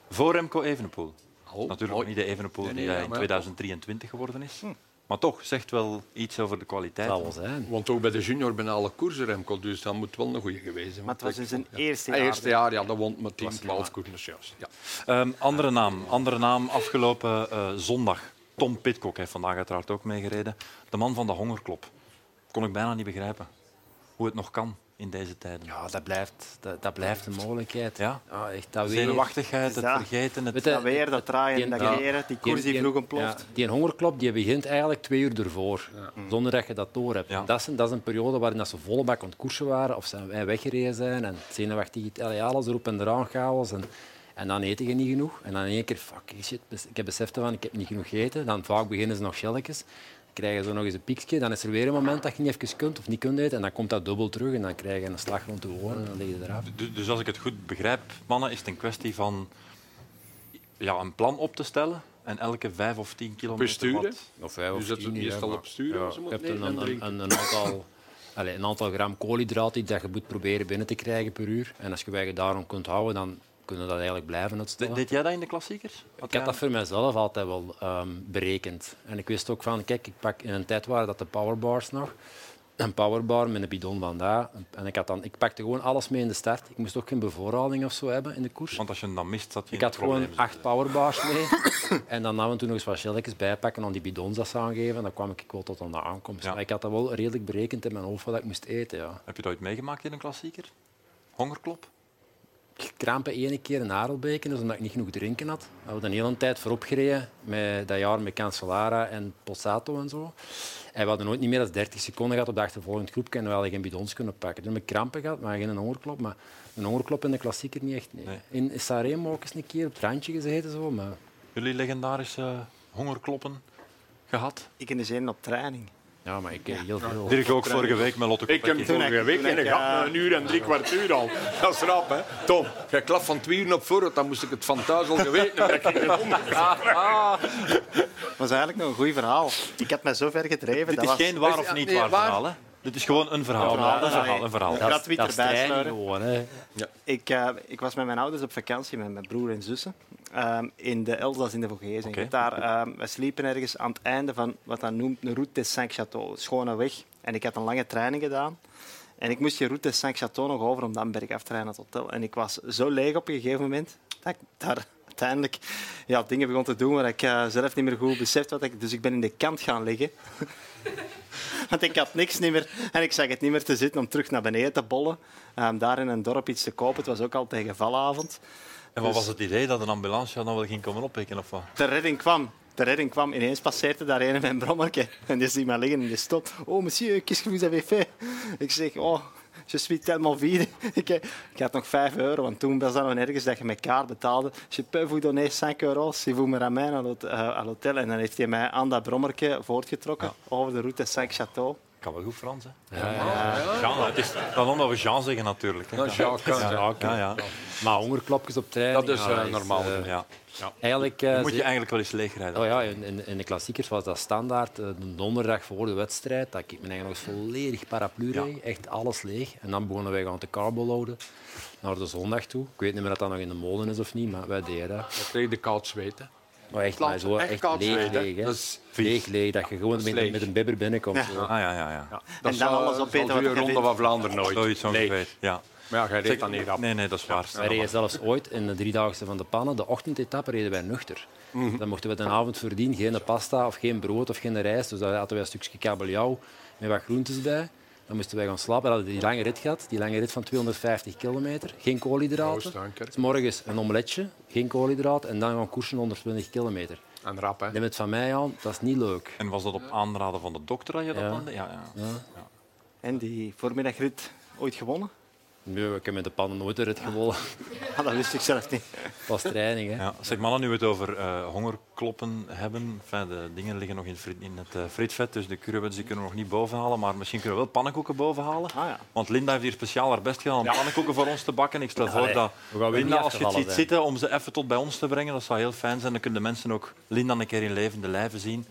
voor Remco Evenepoel. Oh. Natuurlijk oh. niet de Evenepoel nee, nee, die ja, in twintig drieëntwintig geworden is. Hm. Maar toch, zegt wel iets over de kwaliteit. Dat zal zijn. Want ook bij de junior ben alle koersen, Remco, dus dat moet wel een goeie geweest zijn. Maar het was in zijn ja. eerste jaar. Eerste jaar, ja, dat won met tien, twaalf koersen. Ja. Um, andere naam, andere naam afgelopen uh, zondag. Tom Pidcock heeft vandaag uiteraard ook meegereden. De man van de hongerklop. Kon ik bijna niet begrijpen hoe het nog kan in deze tijden. Ja, dat blijft, dat, dat blijft een mogelijkheid. Ja? Oh, echt, dat weer. Zenuwachtigheid, het vergeten. Het... Weet je, dat weer, dat draaien en dat creëren, die koers die vroeg ontploft. Ja, die hongerklop die begint eigenlijk twee uur ervoor, ja. zonder dat je dat door hebt. Ja. Dat, is een, dat is een periode waarin dat ze volle bak aan het koersen waren of zijn wij weggereden zijn. En zenuwachtig, alles erop en eraan, chaos. En, en dan eet je niet genoeg. En dan in één keer, fuck, shit, ik heb beseft van ik heb niet genoeg gegeten. Dan vaak beginnen ze nog shelletjes. Krijgen ze nog eens een piekje, dan is er weer een moment dat je niet even kunt of niet kunt eten en dan komt dat dubbel terug en dan krijg je een slag rond de oren en dan lig je eraf. Dus als ik het goed begrijp, mannen, is het een kwestie van ja, een plan op te stellen en elke vijf of tien kilometer... Besturen. Of vijf of dus dat tien, het meestal ja, op sturen. Ja. Je hebt een, een, een, een, aantal, allez, een aantal gram koolhydraten dat je moet proberen binnen te krijgen per uur. En als je je daarom kunt houden, dan kunnen dat eigenlijk blijven uitstellen. Deed jij dat in de klassiekers? Ik had dat voor mezelf altijd wel um, berekend. En ik wist ook van, kijk, ik pak in een tijd waren dat de powerbars nog. Een powerbar met een bidon van daar. En ik, had dan, ik pakte gewoon alles mee in de start. Ik moest ook geen bevoorrading of zo hebben in de koers. Want als je hem dan mist, zat je in de problemen. Ik had gewoon acht powerbars mee. En dan af en toe nog eens wat shelletjes bijpakken aan die bidons dat ze aangeven. En dan kwam ik wel tot aan de aankomst. Ja. Maar ik had dat wel redelijk berekend in mijn hoofd wat ik moest eten. Ja. Heb je dat ooit meegemaakt in een klassieker? Hongerklop? Ik krampen één keer in Harelbeke, dus omdat ik niet genoeg drinken had. We hadden een hele tijd voorop gereden, met dat jaar met Cancellara en Pozzato en zo. En we hadden nooit niet meer dan dertig seconden gehad op de achtervolgend groepje en we hadden geen bidons kunnen pakken. Dus we hebben krampen gehad, maar geen hongerklop. Maar een hongerklop in de klassieker niet echt. Nee. Nee. In Saremo ook eens een keer op het randje gezeten. Zo, maar... Jullie legendarische hongerkloppen gehad? Ik in de zin op training. Ja, maar ik ken heel veel. Dirk ook vorige week met Lotte Kopecky. Ik heb vorige week en ik had een uur en drie kwart uur al. Dat is rap, hè? Tom, jij klapt van twee uur op vooruit, dan moest ik het van thuis al geweten hebben. Dat was eigenlijk nog een goed verhaal. Ik heb me zo ver gedreven. Dit is dat was... geen waar of niet waar verhaal, hè? Dit is gewoon een verhaal. Een verhaal, een verhaal. Een verhaal. Dat, dat, dat is trein gewoon, hè. Ja. Ik, uh, ik was met mijn ouders op vakantie, met mijn broer en zussen, uh, in de Elzas in de Vogezen. Okay. Daar, uh, we sliepen ergens aan het einde van wat dat noemt een route des Saint-Château, schone weg. En ik had een lange training gedaan. En ik moest die route des Saint-Château nog over om dan bergaf te rijden naar het hotel. En ik was zo leeg op een gegeven moment dat ik daar... uiteindelijk ja, dingen begon te doen waar ik uh, zelf niet meer goed beseft wat ik... Dus ik ben in de kant gaan liggen. Want ik had niks niet meer. En ik zag het niet meer te zitten om terug naar beneden te bollen. Um, daar in een dorp iets te kopen. Het was ook al tegen valavond. En wat dus, was het idee dat een ambulance jou dan wel ging komen oppikken? Of wat? De redding kwam. De redding kwam. Ineens passeerde daar een mijn brommerke. En die ziet mij liggen en die stopt. Oh, monsieur, qu'est-ce que vous avez fait? Ik zeg... oh. Je suis tellement vide. Ik, ik had nog vijf euro, want toen was dat nog ergens dat je met kaart betaalde. Je peux vous donner cinq euros, si vous me ramène à l'hôtel. En dan heeft hij mij aan dat brommerke voortgetrokken ja. over de route Saint-Château. Ik kan wel goed Frans, hè? Ja, ja. Jean, het is dan omdat we Jean zeggen, natuurlijk. Hè. Ja, Jean kan ja, ja, ja, ja. Maar hongerklopjes op trein. Dat is uh, normaal. Uh, ja. Ja. Eigenlijk, uh, moet je eigenlijk wel eens leegrijden. Oh, ja, in, in de klassiekers was dat standaard. Uh, de donderdag voor de wedstrijd, dat ik mijn eigen nog volledig paraplu ja. reed. Echt alles leeg. En dan begonnen wij gewoon te carboloaden naar de zondag toe. Ik weet niet meer of dat nog in de molen is of niet, maar wij deden dat. Dat kreeg de koud zweten. Maar echt, maar zo echt, echt leeg, leeg, hè? Dat is leeg, leeg, dat je gewoon dat met, met een bibber binnenkomt. Ja. Ah, ja, ja, ja. Ja. Dat en dan zou, alles op beter de Ronde van Vlaanderen nooit. Zoiets ongeveer, ja. Maar ja, jij reed dan niet rap. Nee, nee, dat is waar. Ja. Wij reden zelfs ooit in de driedaagse van de pannen, de ochtendetappe, reden wij nuchter. Mm-hmm. Dan mochten we de avond verdienen, geen pasta of geen brood of geen rijst. Dus daar hadden wij een stukje kabeljauw met wat groentes bij. Dan moesten wij gaan slapen. We hadden die lange rit gehad, die lange rit van tweehonderdvijftig kilometer. Geen koolhydraten. Dus morgens een omeletje, geen koolhydraten. En dan gaan koersen honderdtwintig kilometer. En rap, hè? Neem het van mij aan, dat is niet leuk. En was dat op aanraden van de dokter dat je dat ja. Ja, ja. Ja. Ja. En die voormiddagrit ooit gewonnen? Nee, ik heb met de pannen nooit de rit gewonnen. Ja, dat wist ik zelf niet. Pas training, hè. Ja, zeg maar, nu we het over uh, hongerkloppen hebben. Enfin, de dingen liggen nog in, frit, in het uh, fritvet, dus de cruwets kunnen we nog niet bovenhalen. Maar misschien kunnen we wel pannenkoeken bovenhalen. Ah, ja. Want Linda heeft hier speciaal haar best gedaan om ja. pannenkoeken voor ons te bakken. Ik stel ja, voor allee. dat we Linda, als je het ziet zitten, om ze even tot bij ons te brengen. Dat zou heel fijn zijn. Dan kunnen de mensen ook Linda een keer in levende lijven zien.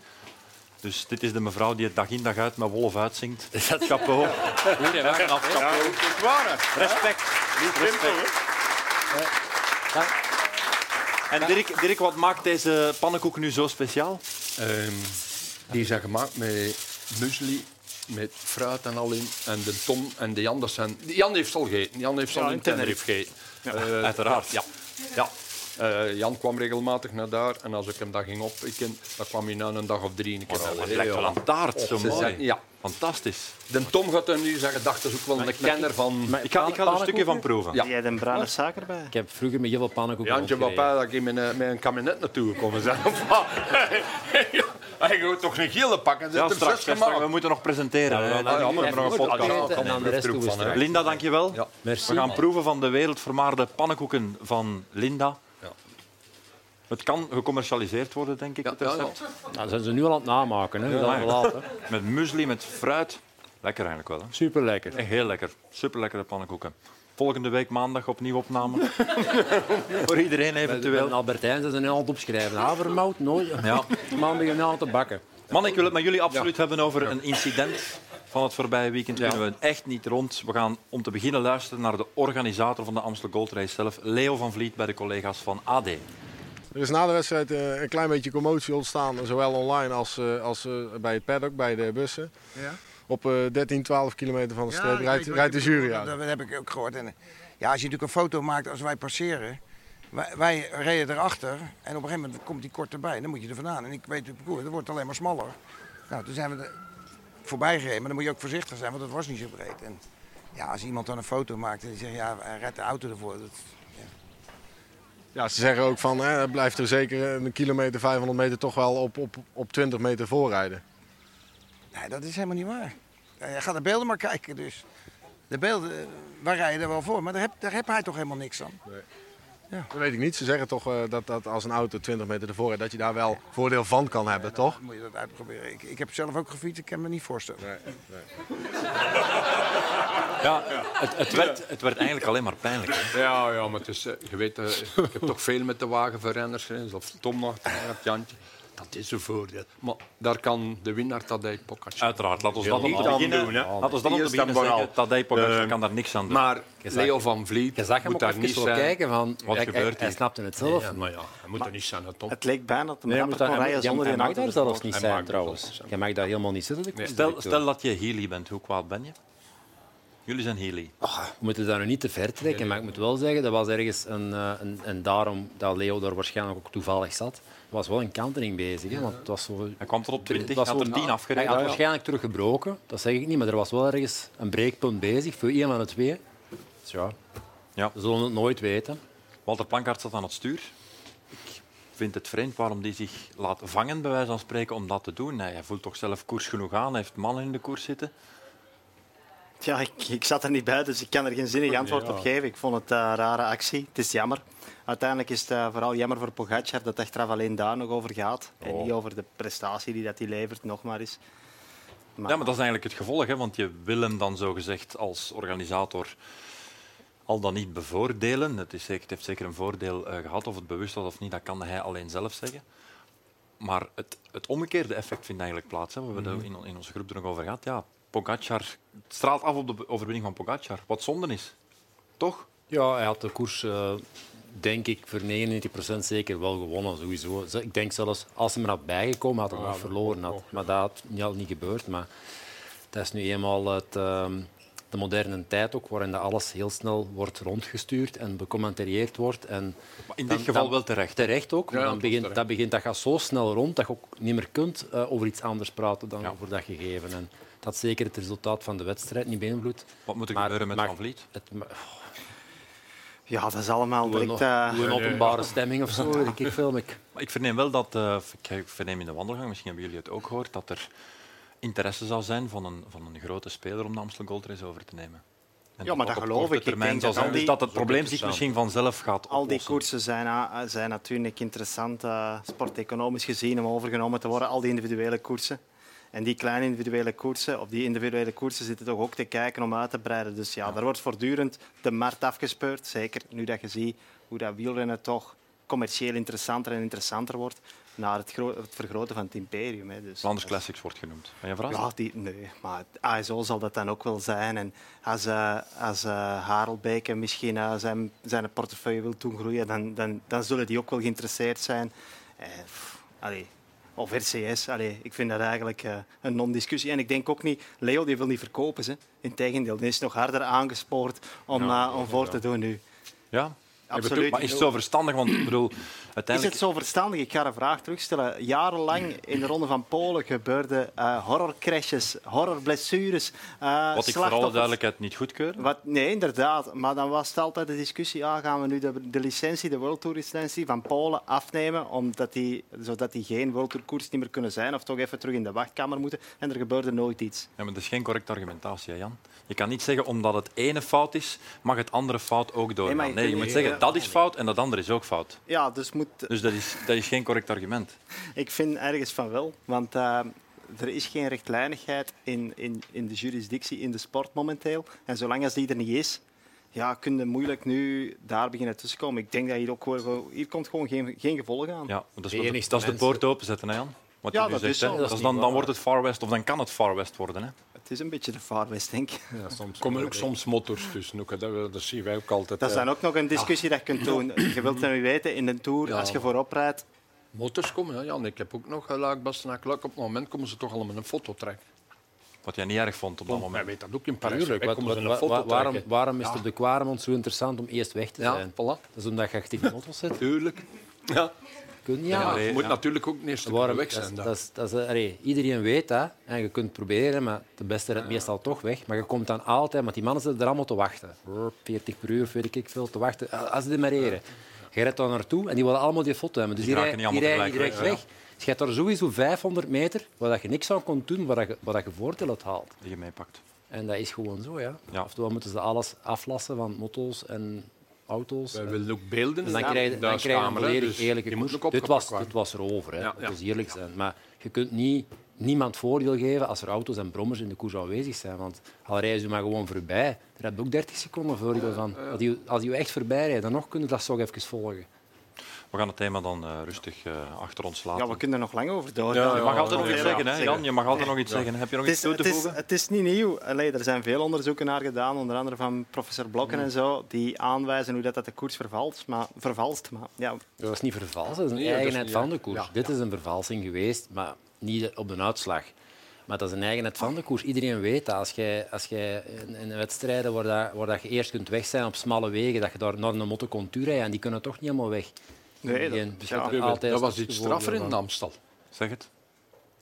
Dus dit is de mevrouw die het dag in dag uit met wolf uitzingt. Dat chapeau. Ja. Goed gedaan, ja. chapeau. Ja. Respect. Niet respect. Ja. En Dirk, Dirk, wat maakt deze pannenkoek nu zo speciaal? Um, die zijn gemaakt met muesli, met fruit en al in. En de Tom en de Jan, dat zijn... Jan heeft al gegeten. Jan heeft al ja, in Tenerife gegeten. Ja. Uh, Uiteraard. Ja. ja. Uh, Jan kwam regelmatig naar daar en als ik hem dat ging op, ik ken, dan kwam hij na een dag of drie. Ik oh, dat lijkt heel wel een taart, zo mooi. Zijn, ja. Fantastisch. De Tom gaat er nu zeggen, dacht, dat is ook wel een ik kenner van... Ik ga, ik ga er een stukje van proeven. Ja. Jij hebt een bruine suiker bij? Ik heb vroeger met heel veel pannenkoeken Jantje papa dat ik met een, met een kabinet naartoe gekomen ben. Hij gaat toch geen gele pakken? Ja, straks, straks, we moeten nog presenteren. Ja, ja, ja, we nog een podcast. Linda, dank je wel. Ja. We gaan proeven van de wereldvermaarde pannenkoeken van Linda. Het kan gecommercialiseerd worden, denk ik, ja, het recept. Ja, ja. Nou, zijn ze nu al aan het namaken, hè? Ja, ja. Laat, hè? Met muesli, met fruit. Lekker eigenlijk wel, hè? Superlekker. Echt heel lekker. Superlekkere pannenkoeken. Volgende week maandag opnieuw opname. Voor iedereen eventueel. Albertijn, ze zijn nu al het opschrijven. Havermout, nooit. Ja. Maandag en al te bakken. Man, ik wil het met jullie absoluut ja. hebben over een incident van het voorbije weekend. Ja. Kunnen we echt niet rond. We gaan om te beginnen luisteren naar de organisator van de Amstel Gold Race zelf, Leo van Vliet, bij de collega's van A D. Er is na de wedstrijd een klein beetje commotie ontstaan, zowel online als, als bij het paddock, bij de bussen. Ja. Op dertien, twaalf kilometer van de streep ja, rijdt, rijdt de jury uit. Dat heb ik ook gehoord. En, ja, als je natuurlijk een foto maakt als wij passeren, wij, wij reden erachter en op een gegeven moment komt die kort erbij. Dan moet je er vandaan. En ik weet het parcours, dat wordt alleen maar smaller. Nou, toen zijn we er voorbij gereden, maar dan moet je ook voorzichtig zijn, want het was niet zo breed. En, ja, als iemand dan een foto maakt en die zegt, ja, hij rijdt de auto ervoor. Dat, ja, ze zeggen ook van, hè, blijft er zeker een kilometer, vijfhonderd meter toch wel op, op, op twintig meter voorrijden. Nee, dat is helemaal niet waar. Ja, ga de beelden maar kijken. Dus. De beelden, wij rijden er wel voor, maar daar heb, daar heb hij toch helemaal niks aan. Nee. Ja. Dat weet ik niet. Ze zeggen toch uh, dat, dat als een auto twintig meter ervoor rijdt, dat je daar wel ja. voordeel van kan hebben, ja, dan toch? Moet je dat uitproberen. Ik, ik heb zelf ook gefietst, ik kan me niet voorstellen. Nee, nee. Ja, het, het, werd, het werd eigenlijk alleen maar pijnlijk. Hè? Ja, ja, maar het is, je weet, uh, ik heb toch veel met de wagen van renners, of Tom nog, Jantje. Dat is een voordeel. Maar daar kan de winnaar Tadej Pogacar. Uiteraard, laat ons dat niet aan beginnen. Doen, hè? Laat ons dat op beginnen zeggen. Tadej Pogacar uh, kan daar niks aan doen. Maar Leo van Vliet moet daar, daar niet zijn. Kijken van, wat hij, gebeurt hij, hij snapte het zelf. Ja, maar ja, hij moet maar, er niet zijn. Het, het leek bijna dat hij kon rijden zonder een auto. Hij mag daar zelfs niet zijn, trouwens. Je mag daar helemaal niet zitten. Stel dat je Healy bent, hoe kwaad ben je? Jullie zijn Healy. Oh, we moeten daar nu niet te ver trekken, maar ik moet wel zeggen, dat was ergens een... een en daarom dat Leo daar waarschijnlijk ook toevallig zat. Er was wel een kantering bezig. Hè, want het was zo... Hij kwam er op twintig, had er tien afgereden. Hij had waarschijnlijk teruggebroken, dat zeg ik niet, maar er was wel ergens een breekpunt bezig voor één van de twee. Dus ja, ja. We zullen het nooit weten. Walter Plankaert zat aan het stuur. Ik vind het vreemd waarom hij zich laat vangen, bij wijze van spreken, om dat te doen. Hij voelt toch zelf koers genoeg aan, hij heeft mannen in de koers zitten. Ja, ik, ik zat er niet bij, dus ik kan er geen zinnig antwoord op geven. Ik vond het een uh, rare actie. Het is jammer. Uiteindelijk is het uh, vooral jammer voor Pogacar dat het achteraf alleen daar nog over gaat. Oh. En niet over de prestatie die dat hij levert, nog maar eens. Maar... Ja, maar dat is eigenlijk het gevolg, hè? Want je wil hem dan zogezegd als organisator al dan niet bevoordelen. Het, is zeker, het heeft zeker een voordeel uh, gehad, of het bewust was of niet, dat kan hij alleen zelf zeggen. Maar het, het omgekeerde effect vindt eigenlijk plaats. Hè? We hebben het in, in onze groep er nog over gehad. Ja. Pogacar, het straalt af op de overwinning van Pogacar. Wat zonde is, toch? Ja, hij had de koers, uh, denk ik, voor negenennegentig procent zeker wel gewonnen. Sowieso. Ik denk zelfs, als hij er had bijgekomen, had hij nog verloren. Had. Maar dat had niet, al niet gebeurd. Maar dat is nu eenmaal het, uh, de moderne tijd ook, waarin dat alles heel snel wordt rondgestuurd en becommentarieerd wordt. En maar in dit dan, geval dan, wel terecht. Terecht ook. Ja, maar dan begint, terecht. Dat, begint, dat gaat zo snel rond dat je ook niet meer kunt uh, over iets anders praten dan ja. over dat gegeven. En, dat zeker het resultaat van de wedstrijd niet beïnvloedt. Wat moet er gebeuren met Van Vliet? Het, oh. Ja, dat is allemaal direct... Uh... Een openbare stemming of zo, denk ik, film ik. Maar ik verneem wel dat... Uh, ik verneem in de wandelgang, misschien hebben jullie het ook gehoord, dat er interesse zal zijn van een, van een grote speler om de Amstel Gold Race over te nemen. En ja, maar dat geloof ik. Ik denk dat, al die... dat het probleem zich misschien vanzelf gaat oplossen. Al die koersen zijn, zijn natuurlijk interessant, uh, sporteconomisch gezien, om overgenomen te worden. Al die individuele koersen. En die kleine individuele koersen, of die individuele koersen zitten toch ook te kijken om uit te breiden. Dus ja, ja. daar wordt voortdurend de markt afgespeurd. Zeker nu dat je ziet hoe dat wielrennen toch commercieel interessanter en interessanter wordt. Naar het, het vergroten van het imperium. Hè. Dus, Flanders Classics wordt genoemd. Ben je verrast? Ja, die, nee, maar het A S O zal dat dan ook wel zijn. En als, uh, als uh, Harelbeke misschien uh, zijn, zijn portefeuille wil doen groeien, dan, dan, dan zullen die ook wel geïnteresseerd zijn. Eh, pff, allee. Of R C S. Allee, ik vind dat eigenlijk uh, een non-discussie. En ik denk ook niet... Leo die wil niet verkopen. Hè. Integendeel, die is nog harder aangespoord om, ja, uh, om voor ja. te doen nu. Ja. Absoluut. Maar is het zo verstandig? Want, bedoel, uiteindelijk... Is het zo verstandig? Ik ga een vraag terugstellen. Jarenlang in de Ronde van Polen gebeurden uh, horrorcrashes, horrorblessures, uh, wat ik voor alle duidelijkheid niet goedkeur. Wat, nee, inderdaad. Maar dan was het altijd de discussie, ah, gaan we nu de, de licentie, de World Tour licentie van Polen afnemen, omdat die, zodat die geen World Tour koers niet meer kunnen zijn of toch even terug in de wachtkamer moeten. En er gebeurde nooit iets. Ja, maar dat is geen correcte argumentatie, hè, Jan. Je kan niet zeggen, omdat het ene fout is, mag het andere fout ook doorgaan. Nee, je, nee, je moet zeggen, dat is fout en dat andere is ook fout. Ja, dus moet... dus dat is, dat is geen correct argument. Ik vind ergens van wel, want uh, er is geen rechtlijnigheid in, in, in de jurisdictie, in de sport momenteel. En zolang als die er niet is, ja, kun je moeilijk nu daar beginnen tussen komen. Ik denk dat hier ook hier komt gewoon geen, geen gevolgen aan. Ja, dat is, de, dat is de poort openzetten, hè, Jan. Wat ja, dat zegt, is zo. Dat is dan, dan wordt het Far West, of dan kan het Far West worden, hè. Het is een beetje de Far West, denk ik. Ja, soms komen er ook soms motters tussen. Dat, dat zien wij ook altijd. Dat is dan ook nog een discussie ja. dat je kunt doen. Je wilt het nu weten in een Tour, ja. als je voorop rijdt. Motters komen, hè, Jan. Ik heb ook nog Luik-Bastenaken-Luik. Op het moment komen ze toch allemaal een foto trekken. Wat jij niet erg vond op dat moment. Jij weet dat ook in Parijs. Wat, wat, een foto wa- waarom, waarom is ja. de Quaremont zo interessant om eerst weg te zijn? Ja, voilà. Dat is omdat je actief motto's zet. Tuurlijk. Ja. Ja, ja, je moet ja. natuurlijk ook eerst weg zijn. Dat is, dat is, allee, iedereen weet dat en je kunt het proberen, maar de beste redt ja. meestal toch weg. Maar je komt dan altijd, want die mannen zitten er allemaal te wachten. veertig per uur of weet ik veel, te wachten. Als ze demareren. Je redt daar naartoe en die willen allemaal die foto hebben. Dus die, die rijden niet rij, direct weg. Ja. Dus je hebt daar sowieso vijfhonderd meter waar je niks aan kon doen, waar je, waar je voordeel haalt. Die je meepakt. En dat is gewoon zo, ja. ja. Oftewel moeten ze alles aflassen van motto's en... auto's. We willen ook beelden. En dan krijg je, dan krijg je een volledig eerlijke dus koers. Dit was, dit was erover, hè. Ja, ja. Dat is eerlijk zijn. Maar je kunt niet, niemand voordeel geven als er auto's en brommers in de koers aanwezig zijn. Want al rijden ze maar gewoon voorbij, daar heb je ook dertig seconden voordeel van. Als die, als die echt voorbij rijden, dan nog kunnen we dat zo even volgen. We gaan het thema dan uh, rustig uh, achter ons laten. Ja, we kunnen er nog lang over door. Ja, je mag altijd nog iets zeggen, hè, Jan. Je mag altijd nog iets ja. zeggen. Heb je nog iets toe te voegen? Het, het is niet nieuw. Allee, er zijn veel onderzoeken naar gedaan, onder andere van professor Blokken en zo, die aanwijzen hoe dat, dat de koers vervalst. Maar, vervalst maar, ja. Dat is niet vervalst, dat is een nee, eigenheid is van de koers. Ja. Dit is een vervalsing geweest, maar niet op de uitslag. Maar dat is een eigenheid van de koers. Iedereen weet dat. Als jij, als jij in wedstrijden waar, dat, waar dat je eerst kunt weg zijn op smalle wegen, dat je daar naar een motte kon rijden en die kunnen toch niet helemaal weg. Nee, dat, ja, ja, dat was iets straffer in Amstel. Zeg het.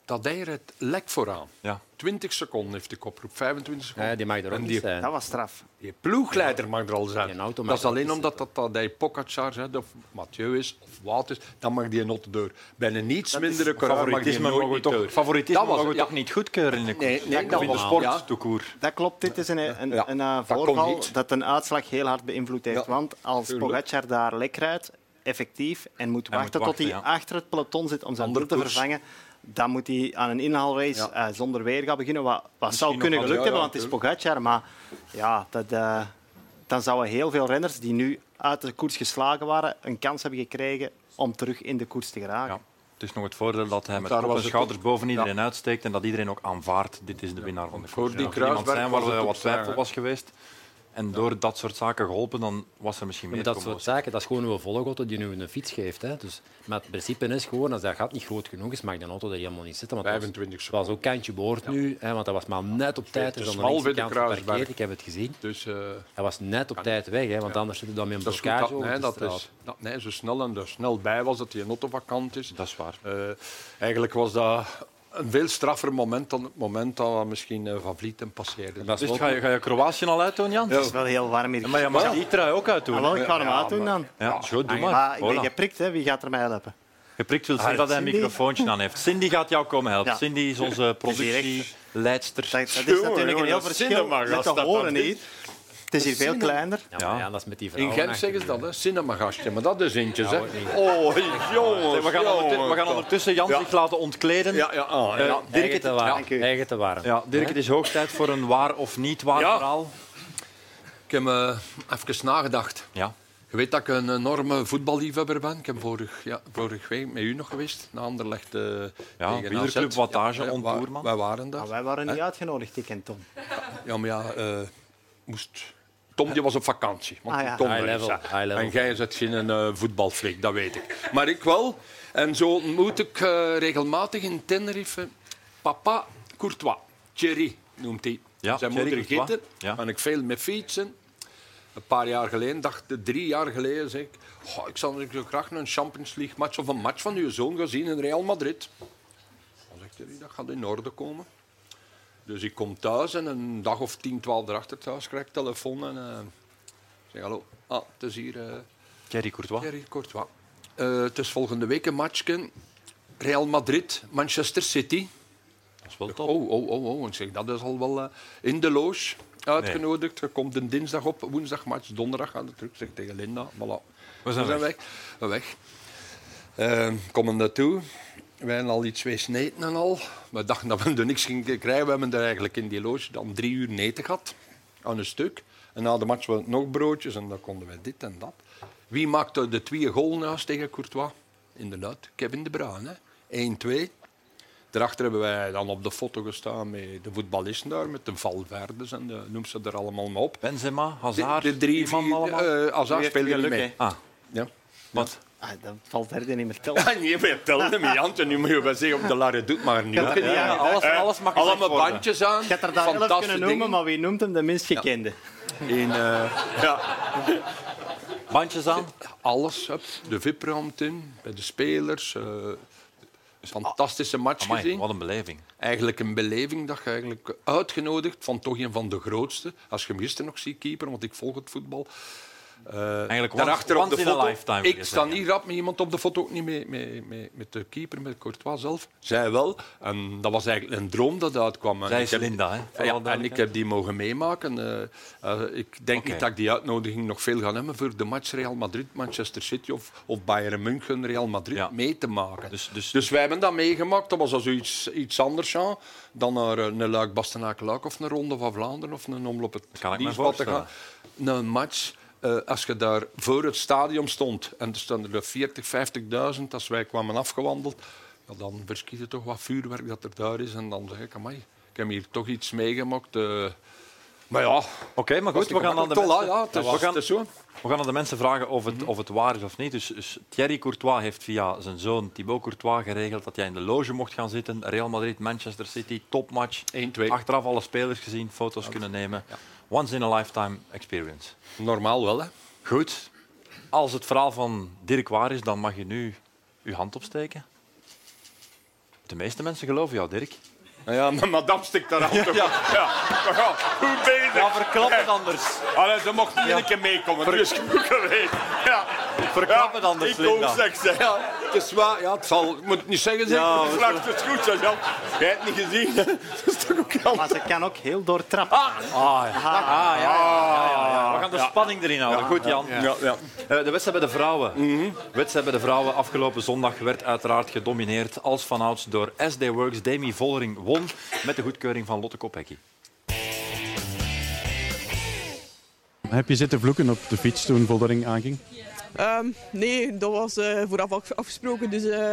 Tadej rijdt lek vooraan. Ja. twintig seconden heeft de koproep, vijfentwintig seconden. Ja, die mag er ook die, zijn. Dat was straf. Die ploegleider ja. mag er al zijn. Dat is alleen omdat dat Tadej Pogacar of Mathieu is of Wout, dan mag die een deur. Bij een niets mindere coureur mag die nooit deur. Favoritisme mogen we toch niet goedkeuren in de koers? Nee, nee, dat in de sport, ja. de koers. Dat klopt, dit is een, een, ja. een, een voorval dat, dat een uitslag heel hard beïnvloed heeft. Ja. Want als Pogacar daar lek rijdt, effectief en moet wachten, moet wachten tot hij ja. achter het peloton zit om zijn doel te vervangen. Dan moet hij aan een inhaalrace ja. uh, zonder weerga beginnen. Wat, wat zou kunnen gelukt hebben, want het is Pogacar. Maar ja, dat, uh, dan zouden heel veel renners die nu uit de koers geslagen waren, een kans hebben gekregen om terug in de koers te geraken. Ja. Het is nog het voordeel dat hij met de schouders boven iedereen ja. uitsteekt en dat iedereen ook aanvaardt. Dit is de winnaar van de koers. Voor die Kruisberg zijn waar er wat twijfel was geweest. En door dat soort zaken geholpen, dan was er misschien meer dat soort zaken, dat is gewoon een volgorde die nu een fiets geeft. Hè. Dus, maar het principe is gewoon, als dat gat niet groot genoeg is, mag de auto er helemaal niet zitten. vijfentwintig seconden. Dat was ook kantje boord ja. nu, hè, want dat was maar net op tijd. Dus dan de Kruisberg. Ik heb het gezien. Dus, uh, hij was net op tijd weg, hè, want ja. anders zit hij dan met een blokkage over de straat. Dat is dat nee, zo snel en er snel bij was dat die auto vakant is. Dat is waar. Uh, eigenlijk was dat... een veel straffer moment dan het moment dat we misschien Van Vliet en passeren. Dus ga je, ga je Kroatië al uitdoen, Jan? Ja. Het is wel heel warm hier. Maar je mag die trui ook uitdoen. Hallo, ik ga hem uitdoen dan. Ja, zo, doe maar. Maar ik ben geprikt, hè. Wie gaat er mij helpen? Geprikt wil zeggen dat hij een microfoontje aan heeft. Cindy gaat jou komen helpen. Ja. Cindy is onze productieleidster. Dat is natuurlijk een heel verschil met te horen hier. Het is hier veel cinema. Kleiner. Ja, maar ja, dat is met die in Gent zeggen ze dat, hè? Cinemagastje. Maar dat is eentjes, hè? Oh, jongens. We gaan, jongens. We gaan ondertussen Jan ja. zich laten ontkleden. Ja, ja. Oh, ja. Dirk, eigen te warm. Ja. Eigen te warm. Ja, Dirk, het is hoog tijd voor een waar of niet waar ja. verhaal. Ik heb uh, even nagedacht. Ja. Je weet dat ik een enorme voetballiefhebber ben. Ik heb vorig, ja, vorige week met u nog geweest. Naar Anderlecht. Uh, ja, Wielerclub Wattage, ja, ontboerman. Wij waren daar. Ja, wij waren niet uitgenodigd, ik en Tom. Ja, maar ja... Uh, moest... Tom die was op vakantie. Want ah, ja. Tom high level, high level. En jij zet geen uh, voetbalfreak, dat weet ik. Maar ik wel. En zo ontmoet ik uh, regelmatig in Tenerife papa Courtois. Thierry noemt hij. Ja, zijn Thierry moeder Courtois. Gitter. Ja. En ik veel met fietsen. Een paar jaar geleden, dacht, drie jaar geleden, zei ik... Oh, ik zou zo graag een Champions League match of een match van uw zoon gaan zien in Real Madrid. Dan zegt Thierry, dat gaat in orde komen. Dus ik kom thuis en een dag of tien, twaalf erachter thuis krijg ik telefoon en uh, zeg hallo. Ah, het is hier... Uh, Thierry Courtois. Thierry Courtois. Uh, het is volgende week een matchje. Real Madrid, Manchester City. Dat is wel top. Oh, oh, oh, oh. Ik zeg, dat is al wel uh, in de loge uitgenodigd. Nee. Je komt een dinsdag op, woensdag match, donderdag gaat het terug. Ik zeg tegen Linda, voilà. We zijn, We zijn weg. weg. weg. Uh, komen naartoe. Wij hebben al iets gesneden en al. We dachten dat we er niks gingen krijgen. We hebben er eigenlijk in die loge dan drie uur neten gehad. Aan een stuk. En na de match waren nog broodjes en dan konden we dit en dat. Wie maakte de twee goals naast tegen Courtois? Inderdaad, Kevin De Bruyne. één twee. Daarachter hebben wij dan op de foto gestaan met de voetballisten daar. Met de Valverdes en de, noem ze er allemaal maar op. Benzema, Hazard. De, de drie van allemaal. Uh, Hazard speelde niet mee. Ah. Ja. Wat? Ah, dat valt verder niet meer tellen. Ah, nee, je telt niet meer, Jan. Nu moet je wel zeggen op de Laredoet, maar niet. Ja, ja, alles, alles mag gezegd worden. Alle bandjes aan. Je had er daar elf kunnen noemen, dingen. Maar wie noemt hem de minst gekende? Ja. En, uh, ja. Bandjes aan? Alles. Hup. De V I P-ruimte in, bij de spelers. Uh, fantastische match Amai, gezien. Wat een beleving. Eigenlijk een beleving dat je eigenlijk uitgenodigd van toch een van de grootste. Als je hem gisteren nog ziet keeper, want ik volg het voetbal... Uh, Eigenlijk daarachter once, once op de foto. Lifetime, ik sta niet rap met iemand op de foto, ook niet mee, mee, mee, met de keeper, met Courtois zelf. Zij wel. En dat was eigenlijk een droom dat uitkwam. Zij is Linda, hè? Ja, en ik heb die mogen meemaken. Uh, uh, ik denk okay. niet dat ik die uitnodiging nog veel ga hebben voor de match Real Madrid, Manchester City of, of Bayern München, Real Madrid ja. mee te maken. Dus, dus, dus wij hebben dat meegemaakt. Dat was als iets, iets anders ja, dan naar een Luik-Bastenaken-Luik of een Ronde van Vlaanderen of een omloop het dienstbad te gaan. Een match... Uh, als je daar voor het stadion stond en er stonden er veertig, vijftigduizend als wij kwamen afgewandeld, ja, dan verschiet je toch wat vuurwerk dat er daar is. En dan zeg ik, amai, ik heb hier toch iets meegemaakt. Uh, maar ja... Oké, okay, maar goed, we gaan aan de mensen... Ja, het is, we, gaan, het is zo. we gaan aan de mensen vragen of het, of het waar is of niet. Dus, dus Thierry Courtois heeft via zijn zoon Thibaut Courtois geregeld dat jij in de loge mocht gaan zitten. Real Madrid, Manchester City, topmatch. één twee. Achteraf alle spelers gezien, foto's ja. kunnen nemen. Ja. Once in a lifetime experience. Normaal wel, hè? Goed. Als het verhaal van Dirk waar is, dan mag je nu je hand opsteken. De meeste mensen geloven jou, Dirk. Nou ja, maar madame stikt daar hand op. Ja. Ja. Ja. Goed bezig. Ja, verklap het anders. Allee, ze mocht niet ja. een keer meekomen. Ver... Dus goed geweten. Ja. Verklap het anders, ja, ik ook seks, hè. Ja. Het is waar. Ja, het zal... Ik moet het niet zeggen, zeg. Ja, het vlak is goed, zo, Jan. Jij hebt het niet gezien, hè. Dat is toch ook anders. Maar ze kan ook heel doortrappen. Ah, ah, ja. Ah, ja, ja, ja, ja, ja. We gaan de ja. spanning erin houden. Ja. Goed, Jan. Ja. Ja. Ja. De wedstrijd bij de vrouwen. Mm-hmm. De wedstrijd bij de vrouwen afgelopen zondag werd uiteraard gedomineerd als vanouds door S D Works. Demi Vollering won met de goedkeuring van Lotte Kopecky. Heb je zitten vloeken op de fiets toen Vollering aanging? Um, nee, dat was uh, vooraf afgesproken, dus uh,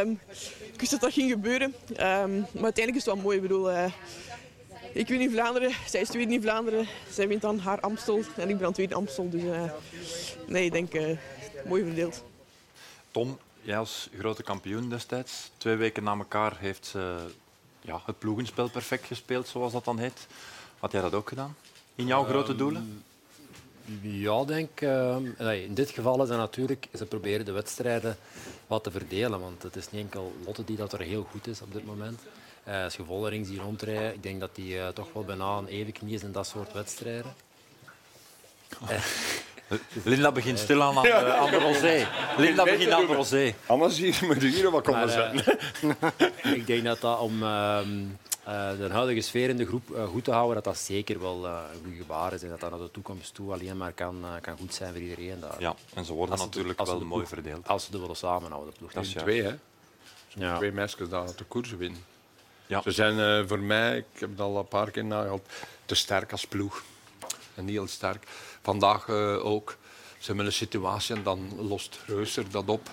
ik wist dat dat ging gebeuren. Um, maar uiteindelijk is het wel mooi. Ik bedoel, uh, ik win in Vlaanderen, zij is tweede in Vlaanderen, zij wint dan haar Amstel en ik ben dan tweede in Amstel. Dus uh, nee, ik denk, uh, mooi verdeeld. Tom, jij als grote kampioen destijds, twee weken na elkaar heeft ze ja, het ploegenspel perfect gespeeld, zoals dat dan heet. Had jij dat ook gedaan in jouw grote doelen? Um, Ja, denk, uh, in dit geval is het natuurlijk, ze proberen de wedstrijden wat te verdelen. Want het is niet enkel Lotte die dat er heel goed is op dit moment. Uh, als je Vollering ziet rondrijden, ik denk dat die uh, toch wel bijna een even knie is in dat soort wedstrijden. Oh. Linda begint stilaan aan de aan de rosé. Linda begint aan de rosé. Anders zie je me de hier wat komen zetten. Uh, ik denk dat dat om uh, uh, de huidige sfeer in de groep uh, goed te houden, dat dat zeker wel uh, een goed gebaar is. En dat dat naar de toekomst toe alleen maar kan, uh, kan goed zijn voor iedereen. Daar. Ja, en ze worden natuurlijk de, wel ploeg, mooi verdeeld. Als ze er wel samen houden. De dat zijn twee, hè? Ja. Twee meisjes die de koers winnen. Ja. Ze zijn uh, voor mij, ik heb het al een paar keer nagehaald, te sterk als ploeg. En heel sterk. Vandaag uh, ook. Ze hebben een situatie en dan lost Reuser dat op.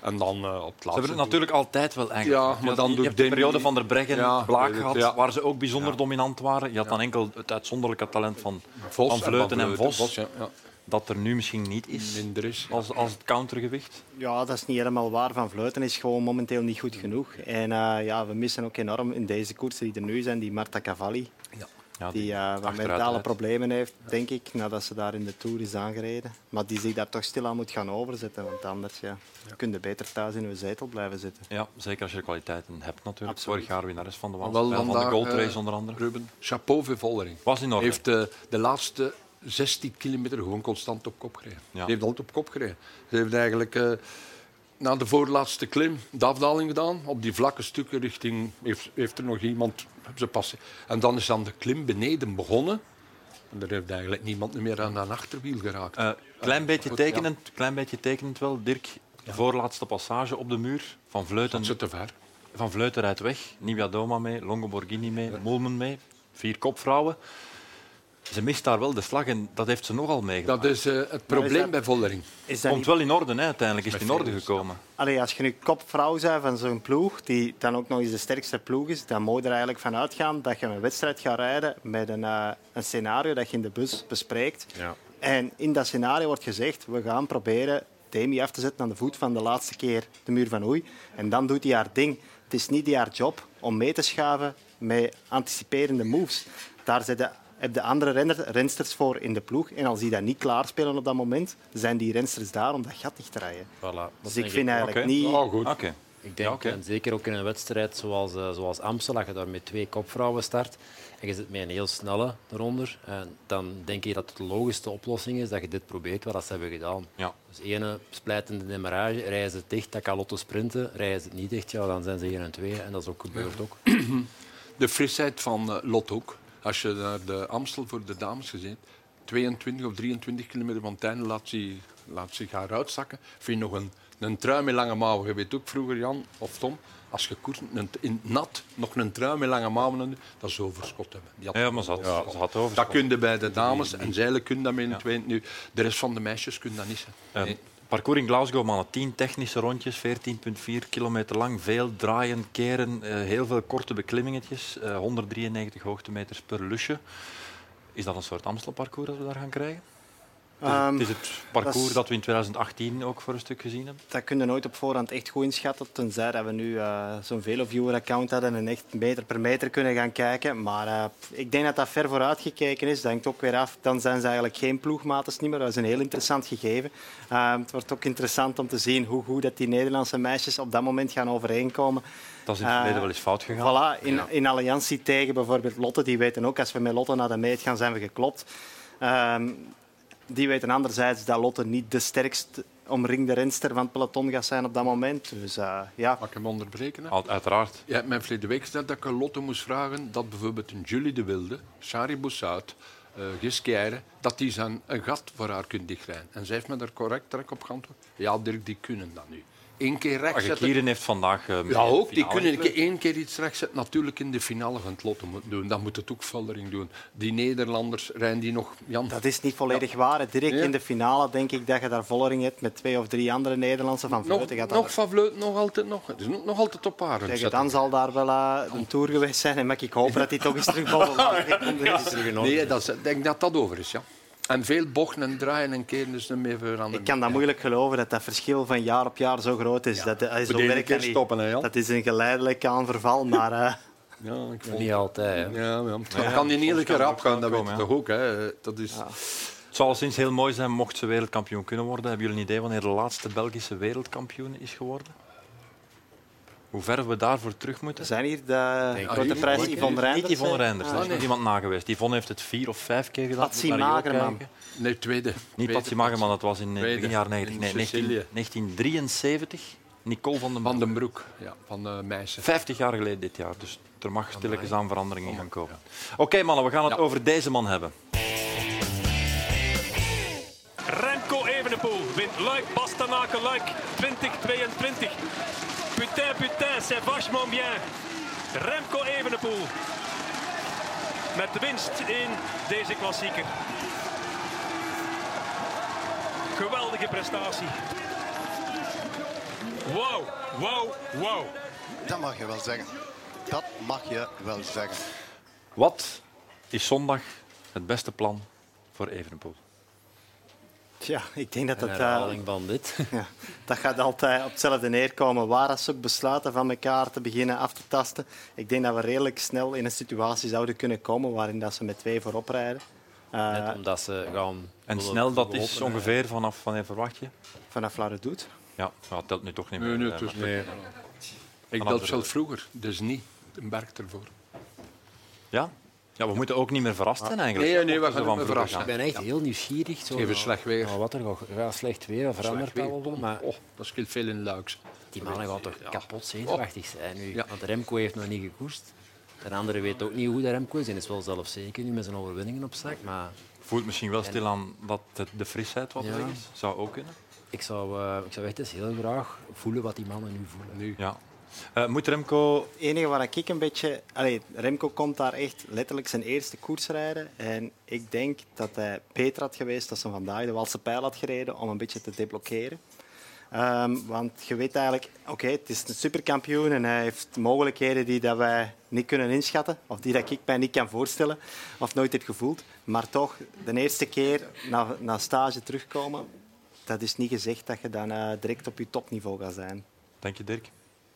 En dan uh, op het laatste. Ze hebben het natuurlijk altijd wel eigenlijk. Ja, maar dan je hebt de periode van der Breggen ja, Blaak gehad, ja. waar ze ook bijzonder ja. dominant waren. Je had ja. dan enkel het uitzonderlijke talent van, Vos, van Vleuten en, en Vos. Vos ja. Ja. Dat er nu misschien niet is, minder is als, als het countergewicht? Ja, dat is niet helemaal waar. Van Vleuten is gewoon momenteel niet goed genoeg. En uh, ja, we missen ook enorm in deze koersen die er nu zijn, die Marta Cavalli. Ja. Ja, die uh, wat mentale problemen heeft, denk ik, nadat ze daar in de Tour is aangereden. Maar die zich daar toch stilaan moet gaan overzetten, want anders ja, ja. kun je beter thuis in uw zetel blijven zitten. Ja, zeker als je de kwaliteiten hebt natuurlijk. Absoluut. Vorig jaar winnares van de Waalse Pijl, van de Gold Race onder andere. Ruben, chapeau voor Vollering. Was in orde. Heeft uh, de laatste zestien kilometer gewoon constant op kop gereden. Ja. Ze heeft altijd op kop gereden. Ze heeft eigenlijk uh, na de voorlaatste klim de afdaling gedaan. Op die vlakke stukken richting... Heeft, heeft er nog iemand... Ze passen. En dan is dan de klim beneden begonnen. En daar heeft eigenlijk niemand meer aan haar achterwiel geraakt. Uh, klein, beetje goed, tekenend, ja. klein beetje tekenend wel, Dirk. Ja. Voorlaatste passage op de muur. Van Vleuten, ze te ver. Van Vleuten rijdt weg. Nivea Doma mee, Longo Borghini mee, ja. Moelmen mee. Vier kopvrouwen. Ze mist daar wel de slag en dat heeft ze nogal meegemaakt. Dat is uh, het probleem is dat, bij Vollering. Het komt niet... wel in orde, hè? Uiteindelijk is het in orde gekomen. Allee, als je nu kopvrouw bent van zo'n ploeg, die dan ook nog eens de sterkste ploeg is, dan moet je er eigenlijk van uitgaan dat je een wedstrijd gaat rijden met een, uh, een scenario dat je in de bus bespreekt. Ja. En in dat scenario wordt gezegd, we gaan proberen Demi af te zetten aan de voet van de laatste keer de muur van Oei. En dan doet hij haar ding. Het is niet haar job om mee te schaven met anticiperende moves. Daar zitten... heb de andere renner, rensters voor in de ploeg. En als die dat niet klaarspelen op dat moment, zijn die rensters daar om dat gat dicht te rijden. Voilà, dus ik vind eigenlijk okay. niet... Oh, goed. Okay. Ik denk, ja, okay. en zeker ook in een wedstrijd zoals, uh, zoals Amstel, als je daar met twee kopvrouwen start en je zit met een heel snelle eronder, en dan denk ik dat het de logischste oplossing is dat je dit probeert, wat ze hebben gedaan. Ja. Dus ene splijtende demarrage, rijden ze dicht, dat kan Lotto sprinten, rijden ze het niet dicht, ja, dan zijn ze één en twee. En dat is ook gebeurd. Ja. Ook. De frisheid van uh, Lotto ook. Als je naar de Amstel voor de dames gezien hebt, tweeëntwintig of drieëntwintig kilometer van het einde laat ze, laat ze haar uitzakken. Vind je nog een, een trui met lange mouwen? Je weet ook vroeger, Jan of Tom, als je koers in nat nog een trui met lange mouwen, dat is overschot hebben. Die had ja, maar ze had, ja, ze had overschot. Dat kun je bij de dames en zeilen kun je dat mee. Ja. Nu, de rest van de meisjes kun je dat niet zijn. Nee. Parcours in Glasgow, mannen. Tien technische rondjes, veertien komma vier kilometer lang. Veel draaien, keren, heel veel korte beklimmingetjes. honderddrieënnegentig hoogtemeters per lusje. Is dat een soort Amstelparcours dat we daar gaan krijgen? Um, het is het parcours dat, dat we in twintig achttien ook voor een stuk gezien hebben. Dat kunnen we nooit op voorhand echt goed inschatten. Tenzij dat we nu uh, zo'n Veloviewer-account hadden en echt meter per meter kunnen gaan kijken. Maar uh, ik denk dat dat ver vooruit gekeken is. Dat hangt ook weer af. Dan zijn ze eigenlijk geen ploegmates niet meer. Dat is een heel interessant gegeven. Uh, het wordt ook interessant om te zien hoe goed dat die Nederlandse meisjes op dat moment gaan overeenkomen. Dat is in het verleden uh, wel eens fout gegaan. Voilà, in, ja. in alliantie tegen bijvoorbeeld Lotte. Die weten ook, als we met Lotte naar de meet gaan, zijn we geklopt. Uh, Die weten anderzijds dat Lotte niet de sterkst omringde renster van het peloton gaat zijn op dat moment. Dus, uh, ja. Mag ik hem onderbreken? Hè? Uiteraard. Je hebt mij verleden week gezegd dat ik aan Lotte moest vragen dat bijvoorbeeld een Julie de Wilde, Shari Boussaud, uh, Gisquère, dat die zijn een gat voor haar kunt dichtrijden. En zij heeft me daar correct trek op geantwoord. Ja, Dirk, die kunnen dat nu. Eén keer rechts zetten. Kieren heeft vandaag... Uh, ja, ook. Die kunnen een keer, één keer iets rechts zetten. Natuurlijk in de finale van het Lotto moeten doen. Dat moet het ook Vollering doen. Die Nederlanders rijden die nog... Jan. Dat is niet volledig ja. waar. Direct nee. in de finale denk ik dat je daar Vollering hebt met twee of drie andere Nederlandse. Van Vleuten gaat nog, nog Van Vleuten, nog altijd nog. Het is nog, nog altijd op haar. Tegen dan zal daar wel uh, een tour geweest zijn. En mag ik hopen dat hij toch eens terug boven. Nee, dat is, ik denk dat dat over is, ja. En veel bochten en draaien en keren dus niet meer veranderen. Ik kan dat moeilijk geloven, dat dat verschil van jaar op jaar zo groot is. Ja, dat, dat, is zo werkt stoppen, hè, Jan? Dat is een geleidelijk aan verval, maar... Uh... Ja, ik vond... Niet altijd, hè. Ja, ja. Dat ja, kan niet iedere keer rap gaan, dat weet je toch ook, hè. Dat is... ja. Het zou alleszins heel mooi zijn mocht ze wereldkampioen kunnen worden. Hebben jullie een idee wanneer de laatste Belgische wereldkampioen is geworden? Hoe ver we daarvoor terug moeten? Zijn hier de nee, grote prijs Yvonne Reynders? Niet Yvonne Reynders, ah, nee. Daar is nog iemand na geweest. Yvonne heeft het vier of vijf keer gedaan. Patsy Magerman. Nee, tweede. Niet Patsy Magerman, dat was in tweede. Begin jaren negentig. Nee, negentien drieënzeventig. Nicole van den Broek. Van den Broek, ja, van de meisje. vijftig jaar geleden dit jaar, dus er mag stilletjes aan veranderingen gaan komen. Ja. Oké okay, mannen, we gaan het ja. over deze man hebben. Remco Evenepoel wint Luik-Bastenaken-Luik twintig tweeëntwintig. Putain, putain, c'est vachement bien. Remco Evenepoel met de winst in deze klassieker. Geweldige prestatie. Wow, wow, wow. Dat mag je wel zeggen. Dat mag je wel zeggen. Wat is zondag het beste plan voor Evenepoel? Ja, ik denk dat dat... Een herhaling van dit. Ja, dat gaat altijd op hetzelfde neerkomen. Waar als ze besluiten van elkaar te beginnen af te tasten, ik denk dat we redelijk snel in een situatie zouden kunnen komen waarin dat ze met twee voorop rijden. Uh, Net omdat ze gaan... En snel, dat is ongeveer vanaf... Wanneer verwacht je? Vanaf Laredoet. Ja, dat telt nu toch niet meer. Nee, nee, dus nee. Ik telt zelf vroeger, dus niet. Een berg ervoor. Ja? Ja, we moeten ook niet meer verrast zijn eigenlijk. Nee, nee, we gaan van verrast. Ik ben echt ja. heel nieuwsgierig. Zo, even slecht weer. Nou, wat er gaat ja, slecht weer, dat verandert wel. Maar... Oh, dat scheelt veel in Luiks. Die mannen gaan toch ja. kapot zenuwachtig zijn nu. Ja. Want Remco heeft nog niet gekoerst. De andere weet ook niet hoe de Remco is. En is wel zelfzeker nu met zijn overwinningen op zak. Maar... Voelt misschien wel stilaan dat de frisheid wat ja. weg is. Zou ook kunnen. Ik zou, uh, ik zou echt eens heel graag voelen wat die mannen nu voelen. Nu. Ja. Uh, moet Remco... Het enige waar ik een beetje... Allee, Remco komt daar echt letterlijk zijn eerste koers rijden. En ik denk dat hij beter had geweest als hij vandaag de Waalse Pijl had gereden om een beetje te deblokkeren. Um, want je weet eigenlijk... Oké, okay, het is een superkampioen en hij heeft mogelijkheden die dat wij niet kunnen inschatten. Of die dat ik mij niet kan voorstellen of nooit heb gevoeld. Maar toch, de eerste keer na, na stage terugkomen... Dat is niet gezegd dat je dan uh, direct op je topniveau gaat zijn. Dank je, Dirk.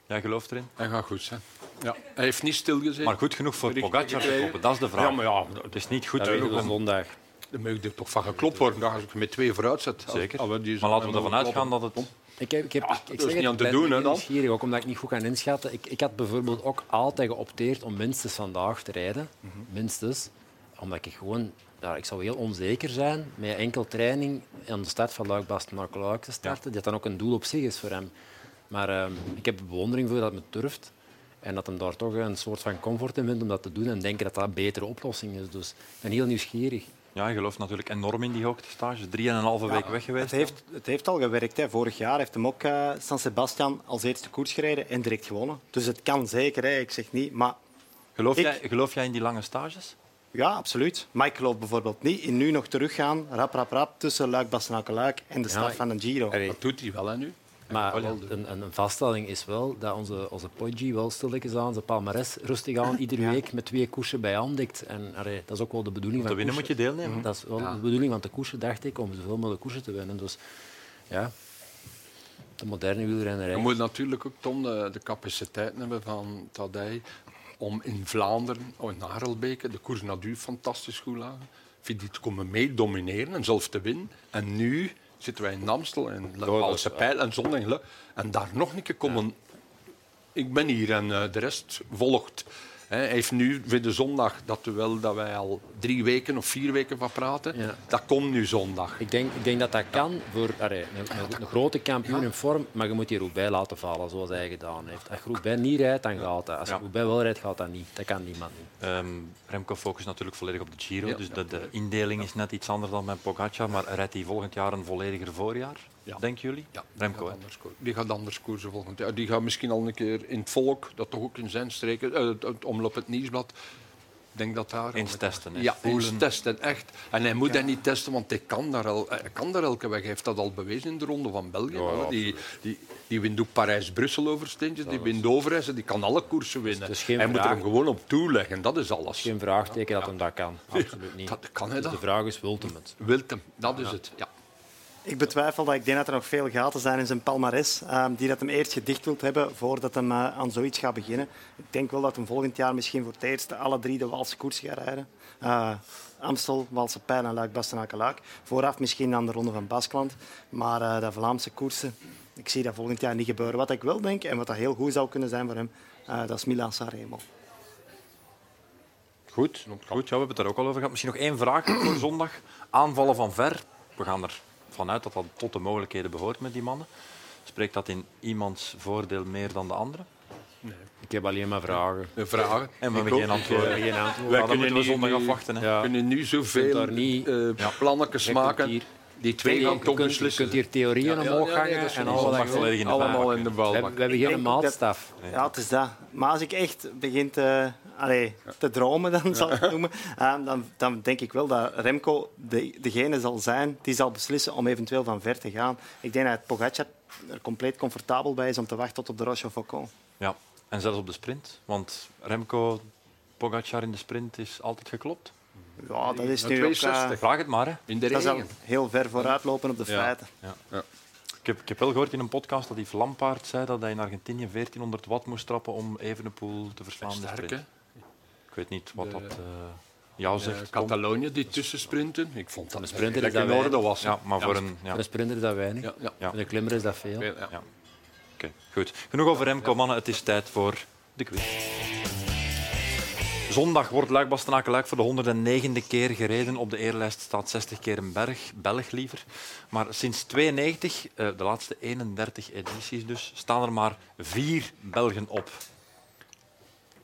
Jij gelooft erin? Hij gaat goed zijn. Ja. Hij heeft niet stilgezeten. Maar goed genoeg voor Pogacar te kopen, dat is de vraag. Ja, maar ja, het is niet goed genoeg om zondag. Dan moet er toch van geklopt worden als ik met twee vooruit zet. Zeker. Al, al, die maar laten we ervan uitgaan dat het... Ik heb, ik heb, ja, ik dat is niet aan te doen. Ik ben nieuwsgierig, ook omdat ik niet goed kan inschatten. Ik, ik had bijvoorbeeld ook altijd geopteerd om minstens vandaag te rijden. Mm-hmm. Minstens. Omdat ik gewoon... Ja, ik zou heel onzeker zijn met enkel training aan de start van Luik-Bastenaken-Luik te starten. Ja. Dat dan ook een doel op zich is voor hem. Maar uh, ik heb bewondering voor dat het me durft. En dat hem daar toch een soort van comfort in vindt om dat te doen. En denken dat dat een betere oplossing is. Dus ik ben heel nieuwsgierig. Ja, je gelooft natuurlijk enorm in die hoogtestage. Drie en een halve week ja, weg geweest. Het heeft, het heeft al gewerkt. Hè. Vorig jaar heeft hem ook uh, San Sebastian als eerste koers gereden en direct gewonnen. Dus het kan zeker, hè. Ik zeg niet. Maar geloof, ik... jij, geloof jij in die lange stages? Ja, absoluut. Maar ik geloof bijvoorbeeld niet in nu nog teruggaan, rap, rap, rap, tussen Luik-Bastenaken-Luik en de start ja, van een Giro. Dat doet hij wel, hè, nu. Maar een, een vaststelling is wel dat onze, onze Poggi wel stilletjes aan, zijn palmares rustig aan, iedere ja. week met twee koersen bijandikt. En allee, dat is ook wel de bedoeling om van de koersen. Te winnen moet je deelnemen. Dat is wel ja. de bedoeling van de koersen, dacht ik, om zoveel mogelijk koersen te winnen. Dus ja, de moderne wielrennerij. Je moet natuurlijk ook, Tom, de, de capaciteit hebben van Tadej. Om in Vlaanderen, oh, in Harelbeke, de koers naar duur fantastisch goed lagen. Vindt te komen mee domineren en zelf te winnen. En nu zitten wij in Amstel en de Waalse Pijl en Zondingen. En daar nog een keer komen. Ja. Ik ben hier en uh, de rest volgt. He, hij heeft nu voor de zondag, dat wel dat wij al drie weken of vier weken van praten, ja. dat komt nu zondag. Ik denk, ik denk dat dat kan voor arre, een, een, een grote kampioen in vorm, maar je moet die Roubaix laten vallen zoals hij gedaan heeft. Als Roubaix niet rijdt, dan gaat dat. Als ja. Roubaix wel rijdt, gaat dat niet. Dat kan niemand niet. Um, Remco focust natuurlijk volledig op de Giro, ja. dus de, de indeling is net iets anders dan bij Pogacar, maar rijdt hij volgend jaar een vollediger voorjaar? Ja. Denken jullie? Ja, Remco, die gaat, die gaat anders koersen volgend jaar. Die gaat misschien al een keer in het volk, dat toch ook in zijn streken, uh, het, het Omloop het Nieuwsblad. Ik denk dat daar... Eens testen. Ja, eens testen, echt. En hij moet ja. dat niet testen, want hij kan daar, al, hij kan daar elke weg. Hij heeft dat al bewezen in de Ronde van België. Ja, die, die, die wint ook Parijs-Brussel oversteentjes, die wint Overijs en die kan alle koersen winnen. Dus hij vraag... moet er hem gewoon op toeleggen, dat is alles. Geen vraagteken ja. dat hem dat kan. Absoluut niet. Ja, dat kan hij dus dat. De vraag is, wilt hem het? Wilt hem, dat is ja. het, ja. Ik betwijfel dat ik denk dat er nog veel gaten zijn in zijn palmares uh, die dat hem eerst gedicht wilt hebben voordat hij uh, aan zoiets gaat beginnen. Ik denk wel dat hij volgend jaar misschien voor het eerst alle drie de Waalse koers gaat rijden. Uh, Amstel, Waalse Pijl en Luik-Bastenaken-Luik. Vooraf misschien aan de Ronde van Baskeland. Maar uh, de Vlaamse koersen, ik zie dat volgend jaar niet gebeuren. Wat ik wel denk en wat dat heel goed zou kunnen zijn voor hem, uh, dat is Milaan-Sanremo. Goed, goed ja, we hebben het er ook al over gehad. Misschien nog één vraag voor zondag. Aanvallen van ver. We gaan ervan uit dat dat tot de mogelijkheden behoort met die mannen. Spreekt dat in iemands voordeel meer dan de andere? Nee. Ik heb alleen maar vragen. De vragen. En we hebben geen antwoorden. Ja, geen antwoorden. Wij ja, kunnen we nu, zondag afwachten. Ja. We kunnen nu zoveel niet, uh, ja. plannetjes maken. Die twee gaan toch beslissen. Je kunt hier theorieën ja, omhoog hangen ja, ja, ja, en alles mag volledig in de allemaal in de bal. We hebben geen maatstaf. Dat, ja, het is dat. Maar als ik echt begin te, allez, te dromen, dan zal ik het noemen, uh, dan, dan denk ik wel dat Remco de, degene zal zijn die zal beslissen om eventueel van ver te gaan. Ik denk dat Pogacar er compleet comfortabel bij is om te wachten tot op de Rochefoucauld. Ja, en zelfs op de sprint. Want Remco Pogacar in de sprint is altijd geklopt. Ja, dat is nu ook... Uh, vraag het maar. Hè. In de dat zal heel ver vooruitlopen op de feiten. Ja. Ja. Ja. Ik, heb, ik heb wel gehoord in een podcast dat die Lampaard zei dat hij in Argentinië veertienhonderd watt moest trappen om Evenepoel te verslaan in de sprint. Ik weet niet wat de, dat uh, jou zegt. Uh, Catalonië, die tussensprinten. Ik vond dat een dat in orde was. Ja, maar ja, voor een, ja. een sprinter is dat weinig. Ja, ja. Ja. Voor een klimmer is dat veel. veel ja. Ja. Okay, goed. Genoeg over Remco, mannen. Het is tijd voor de quiz. Zondag wordt Luik-Bastenaken-Luik voor de honderdnegende keer gereden. Op de eerlijst staat zestig keer een berg, Belg liever. Maar sinds tweeënnegentig, de laatste eenendertig edities dus, staan er maar vier Belgen op.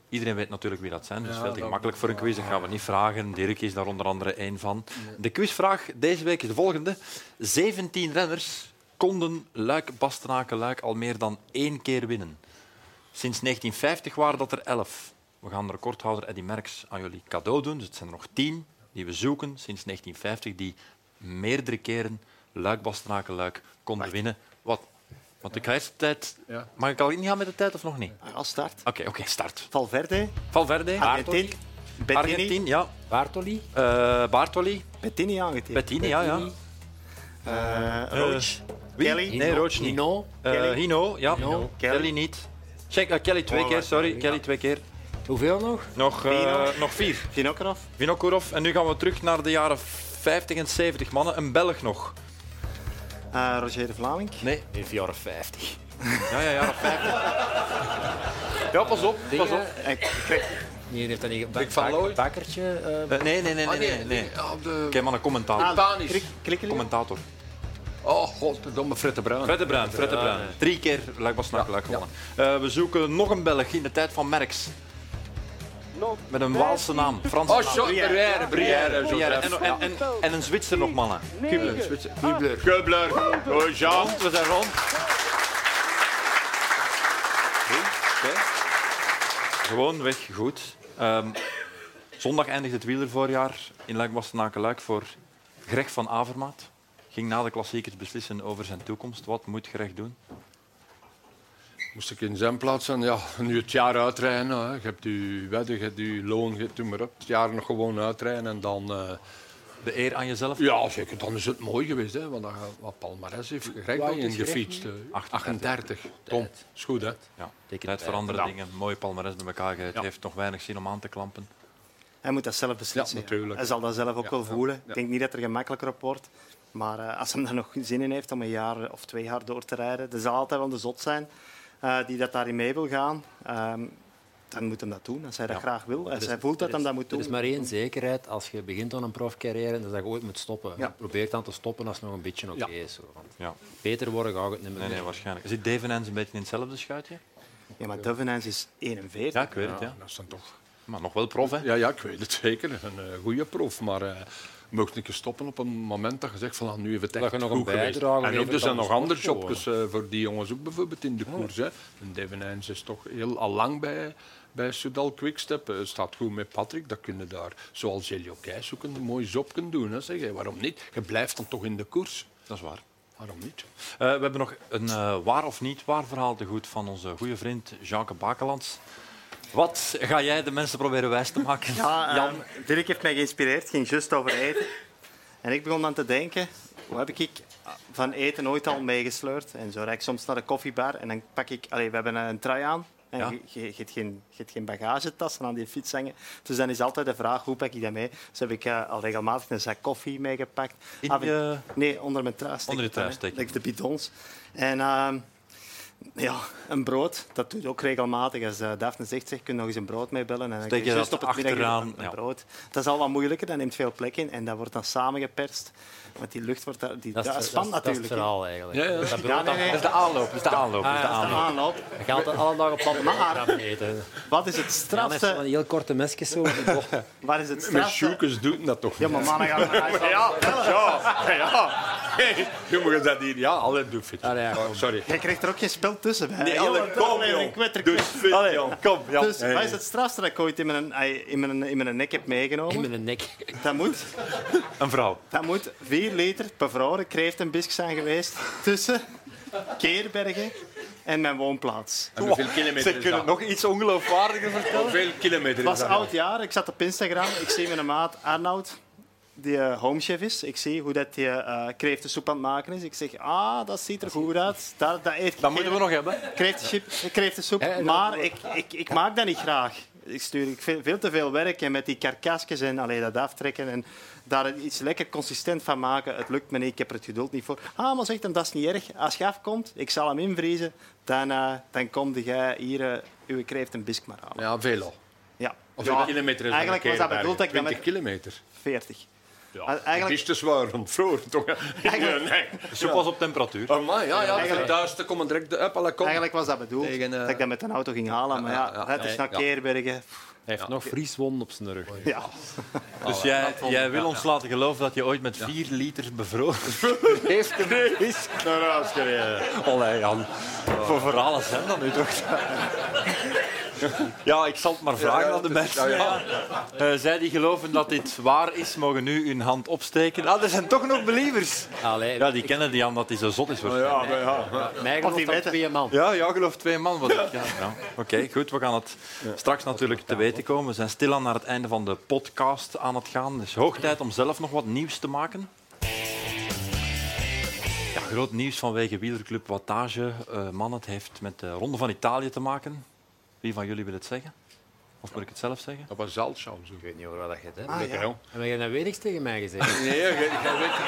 Iedereen weet natuurlijk wie dat zijn, dus ja, veel te makkelijk voor een quiz. Dat gaan we niet vragen. Dirk is daar onder andere één van. De quizvraag deze week is de volgende. zeventien renners konden Luik-Bastenaken-Luik al meer dan één keer winnen. Sinds negentien vijftig waren dat er elf. We gaan de recordhouder Eddy Merckx aan jullie cadeau doen. Dus het zijn er nog tien die we zoeken sinds negentien vijftig, die meerdere keren Luik-Bastenaken-Luik konden Wacht. winnen. Wat? Want ik ga eerst de tijd... Ja. Mag ik al ingaan met de tijd of nog niet? Als start. Oké, okay, okay, start. Valverde. Valverde. Argentin. Bettini. Argentin, ja. Bartoli. Uh, Bartoli. Bettini, Argentin. Bettini, ja, ja. Uh, Roach. Uh, Kelly. Hino. Nee, Roach niet. Hino. Uh, Hino, ja. Hino. Kelly. Kelly niet. Check, uh, Kelly twee keer, sorry. Kelly twee keer. Hoeveel nog? Nog, uh, nog vier. Vinokurov. Vinokurov. En nu gaan we terug naar de jaren vijftig en zeventig, mannen. Een Belg nog. Uh, Roger de Vlaming? Nee. In de jaren vijftig. Ja, ja, jaren vijftig. Ja, pas op. Pas op. Nee, heeft dat niet een bakkertje. Uh... Uh, nee, nee, nee. nee, nee, nee. Oh, de... Kijk maar een commentator. Ah, Klik, commentator. Oh, godverdomme, Fred de Bruijn. Fred de Bruijn, Fred de Bruijn. Uh, Drie keer Luik-Bastenaken-Luik gewonnen. Ja, ja. uh, we zoeken nog een Belg in de tijd van Merckx. Met een Waalse naam, Franse naam. Oh, Brière, Brière, Brière. En, en, en, en een Zwitser nog, mannen. Kubler. Kubler. Kubler. Oh, Jean. We zijn rond. Okay. Gewoon weg, goed. Um, zondag eindigt het wielervoorjaar in Luik-Bastenaken-Luik voor Greg van Avermaat. Ging na de klassiekers beslissen over zijn toekomst. Wat moet Greg doen? Moest ik in zijn plaats zijn, ja, nu het jaar uitrijden. Hè. Je hebt je wedden, je hebt je loon, je doet maar op. Het jaar nog gewoon uitrijden en dan... Uh... De eer aan jezelf? Ja, zeker. Dan is het mooi geweest, hè. Want dan, wat Palmares heeft Greg in gefietst. achtendertig. Tom, is goed, hè? Ja, tijd voor andere ja. dingen. Mooi Palmares bij elkaar. Het ja. heeft nog weinig zin om aan te klampen. Hij moet dat zelf beslissen. Ja, natuurlijk. Ja. Hij zal dat zelf ook ja. wel voelen. Ja. Ik denk niet dat er gemakkelijker op wordt. Maar uh, als hij er nog zin in heeft om een jaar of twee jaar door te rijden, dat zal altijd wel de zot zijn. Uh, die dat daarin mee wil gaan, uh, dan moet hem dat doen. Als hij dat ja. graag wil, als dus, hij voelt dat is, hem dat moet doen. Er is maar één zekerheid. Als je begint aan een profcarrière, dan is dat je ooit moet stoppen. Ja. Probeer dan te stoppen als het nog een beetje oké is. Ja. Ja. Beter worden ga ik het niet meer nee, nee, waarschijnlijk. Zit Devenens een beetje in hetzelfde schuitje? Ja, maar Devenens is eenenveertig. Ja, ik weet het. Ja. Ja, dat is dan toch... Maar nog wel prof, hè? Ja, ja, ik weet het zeker. Een uh, goede prof, maar... Uh... Mocht ik stoppen op een moment dat je zegt van nu even het echt nog goed geweest. En ook, er zijn nog andere jobjes uh, voor die jongens ook bijvoorbeeld in de ja. koers. Hè. En Devenijns is toch heel al lang bij, bij Soudal Quickstep. Uh, staat goed met Patrick. Dat kunnen daar, zoals Jelio Keijs, ook een mooi job kunnen doen. Hè. Zeg, hey, waarom niet? Je blijft dan toch in de koers. Dat is waar. Waarom niet? Uh, we hebben nog een uh, waar of niet waar verhaal te goed van onze goede vriend Jan-Janke Bakelants. Wat ga jij de mensen proberen wijs te maken? Ja, Jan? Uh, Dirk heeft mij geïnspireerd. Ging juist over eten. En ik begon dan te denken, hoe heb ik van eten ooit al meegesleurd? En zo rijd ik soms naar de koffiebar en dan pak ik... Allee, we hebben een trui aan En ja. je, je, je, hebt geen, je hebt geen bagagetas aan die fiets hangen. Dus dan is altijd de vraag, hoe pak ik dat mee? Dus heb ik uh, al regelmatig een zak koffie meegepakt. In, uh, nee, onder mijn trui steken. Onder je trui steken. Like de bidons. En... Uh, ja, een brood. Dat doet ook regelmatig. Als uh, Daphne zegt, zeg, kun je nog eens een brood mee bellen. En dan steek je dat op het achteraan. Een, een ja. brood. Dat is al wat moeilijker. Dat neemt veel plek in. En dat wordt dan samengeperst. Want die lucht wordt... Daar, die, dat, dat, dat spant natuurlijk. Dat is het verhaal eigenlijk. Ja, ja. Dat, brood, ja, nee, nee. dat is de aanloop. Dat is de aanloop. Ah, ja, dat is de aanloop. Je gaat altijd alle dagen op pad maar eten. Wat is het strafste... Ja, heel korte mesjes zo. Wat is het strafste... Met sjoekes doet dat toch niet. Ja, maar mannen gaan... Maar ja, ja, ja. Hey, jongens, dat hier... Ja, alle doe fit. Ah, ja, sorry. Jij krijgt er ook geen spel tussen. Bij. Nee, alle, kom, jong. Dus fit, allee, jong. Kom, ja. Dus, hey. Wat is het strafste dat ik ooit in mijn, in, mijn, in mijn nek heb meegenomen? In mijn nek. Dat moet... Een vrouw. Dat moet... vier liter bevroren kreeftenbiscuits zijn geweest tussen Keerbergen en mijn woonplaats. En hoeveel kilometer? Ze kunnen nog iets ongeloofwaardiger vertellen. Hoeveel kilometer? Het was oud jaar. Ik zat op Instagram. Ik zie mijn maat Arnoud, die homechef is. Ik zie hoe dat die uh, kreeftensoep aan het maken is. Ik zeg, ah, dat ziet er goed uit. Dat, dat, eet dat moeten we nog hebben. Kreeftensoep. Maar ik, ik, ik maak dat niet graag. Ik stuur veel, veel te veel werk en met die karkasjes en allee, dat aftrekken en daar iets lekker consistent van maken. Het lukt me niet, ik heb er het geduld niet voor. Ah, maar zegt hem, dat is niet erg. Als je afkomt, ik zal hem invriezen, dan, uh, dan kom jij hier uh, uw kreeftenbisk maar halen. Ja, veel al. Ja. Of ja, kilometer is eigenlijk was dat bedoeld dat ik dan met twintig kilometer. veertig. Ja, eigenlijk... Het is te zwaar ontvroren, toch? Eigenlijk... Nee, soep ja. was op temperatuur. Amai, ja, ja. Eigenlijk... Duisten komen direct de up, alle kom. Eigenlijk was dat bedoeld, Tegen, uh... dat ik dat met een auto ging halen. Ja, maar ja, ja, ja. het is naar Keerbergen. Ja. Hij heeft ja. nog vrieswonden op zijn rug. Ja. Dus jij, jij wil ons laten geloven dat je ooit met vier liter bevroren... heeft de vis naar huis gereden. Olé, Jan. Oh. Voor verhalen zijn dat nu toch... Ja, ik zal het maar vragen ja, ja, aan de mensen. Ja, ja. Ja. Uh, zij die geloven dat dit waar is, mogen nu hun hand opsteken. Ah, er zijn toch nog believers. Allee, ja, die ik... kennen die hand dat hij zo zot is. Ja, ja, ja. ja. Mij gelooft dat twee man. Ja, ja, geloof twee man. Wat ja. ja. Oké, okay, goed. We gaan het straks natuurlijk te weten komen. We zijn stilaan naar het einde van de podcast aan het gaan. Het is hoog tijd om zelf nog wat nieuws te maken. Ja, groot nieuws vanwege Wielerclub Wattage. Uh, man, het heeft met de Ronde van Italië te maken. Wie van jullie wil het zeggen? Of moet ik het zelf zeggen? Dat was Zaltschau. Ik weet niet waar dat gaat. Ah, ja. Maar jij hebt weer niks tegen mij gezegd. Nee, je, je,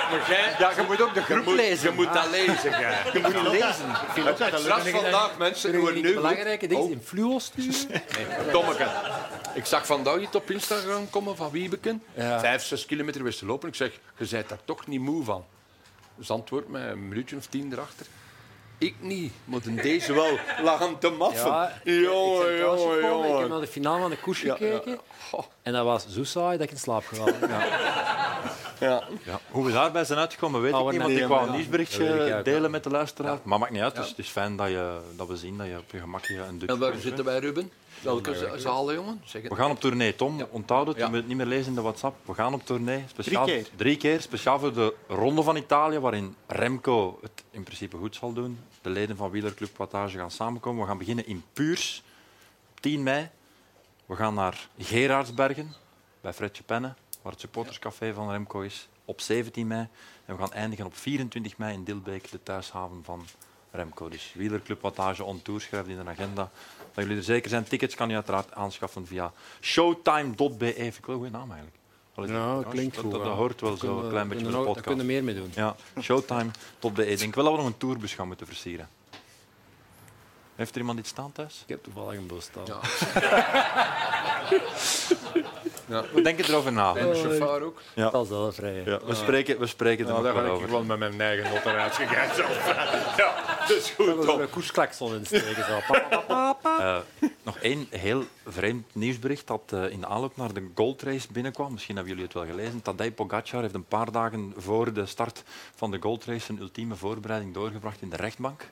maar jij, ja, je moet ook de groep je lezen. Je moet ah. dat lezen. Ja. Je moet lezen. Het ja, straks vandaag, mensen, hoe nu... Belangrijke dingen oh. in fluo sturen. Nee. Tommeke. Ik zag vandaag iets op Instagram komen van Wiebeken. Ja. Vijf, zes kilometer wist te lopen. Ik zeg, je bent daar toch niet moe van. Dus antwoord met een minuutje of tien erachter. Ik niet, maar in deze wel lachen te maffen. Ja, jongen, jongen, jongen. Ik heb naar de finale van de koers gekeken. Ja, ja. Oh. En dat was zo saai dat ik in slaap gevallen ben. Ja. Ja. Ja. Hoe we daarbij zijn uitgekomen, weet oh, ik niet. Want ik wou een nieuwsberichtje delen met de luisteraar. Ja. Maar maakt niet uit, dus ja. het is fijn dat, je, dat we zien dat je op je gemak hier een dukje... En waar zitten wij, Ruben? Welke zalen, jongen? We gaan op tournee, Tom. Ja. Onthoud het, je ja. moet het niet meer lezen in de WhatsApp. We gaan op tournee. Speciaal, drie keer? Drie keer, speciaal voor de Ronde van Italië, waarin Remco het in principe goed zal doen. De leden van Wielerclub Wattage gaan samenkomen. We gaan beginnen in Puurs, tien mei. We gaan naar Geraardsbergen, bij Fredje Penne, waar het supporterscafé van Remco is, op zeventien mei. En we gaan eindigen op vierentwintig mei in Dilbeek, de thuishaven van Remco. Dus Wielerclub Wattage on tour, schrijft in de agenda. Dat jullie er zeker zijn. Tickets kan je uiteraard aanschaffen via showtime punt b e. Vind ik wel een goede naam eigenlijk. Dat ja, dat klinkt goed. Dat, dat, dat hoort wel zo een klein beetje van de podcast. Daar kunnen we meer mee doen. Ja, showtime punt b e. Ik denk wel dat we nog een tourbus gaan moeten versieren. Heeft er iemand iets staan thuis? Ik heb toevallig een bus staan. Ja. Ja. We denken erover na. En de chauffeur ook. Ja. Dat is wel vrij. Ja. We spreken, we spreken ja, er nog wel over. Daar ga ik wel met mijn eigen auto uitgegaan. Ja, dat is goed. We gaan een koersklakson insteken. uh, nog één heel vreemd nieuwsbericht dat uh, in de aanloop naar de Gold Race binnenkwam. Misschien hebben jullie het wel gelezen. Tadej Pogacar heeft een paar dagen voor de start van de Gold Race zijn ultieme voorbereiding doorgebracht in de rechtbank.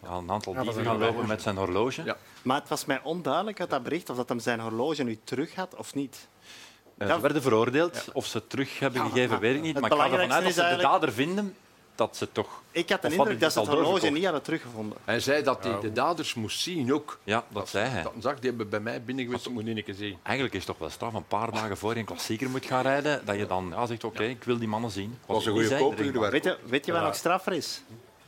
We gaan een aantal ja, dieven gaan lopen met zijn horloge. Ja. Maar het was mij onduidelijk uit dat bericht of dat hem zijn horloge nu terug had of niet. Uh, ze werden veroordeeld. Ja. Of ze terug hebben gegeven, ja, weet ik niet. Het maar ik ga ervan uit dat ze eigenlijk... de dader vinden dat ze toch... Ik had de indruk dat ze het horloge doorgekocht. Niet hadden teruggevonden. Hij zei dat hij de daders moest zien ook. Ja, dat, dat zei hij. Dat zag, die hebben bij mij binnengeweest, dat moet je niet zien. Eigenlijk is het toch wel straf, een paar dagen voor je een klassieker moet gaan rijden, dat je dan ja, zegt, oké, okay, ik wil die mannen zien. Dat was een goede koper. Weet je wat nog straffer is?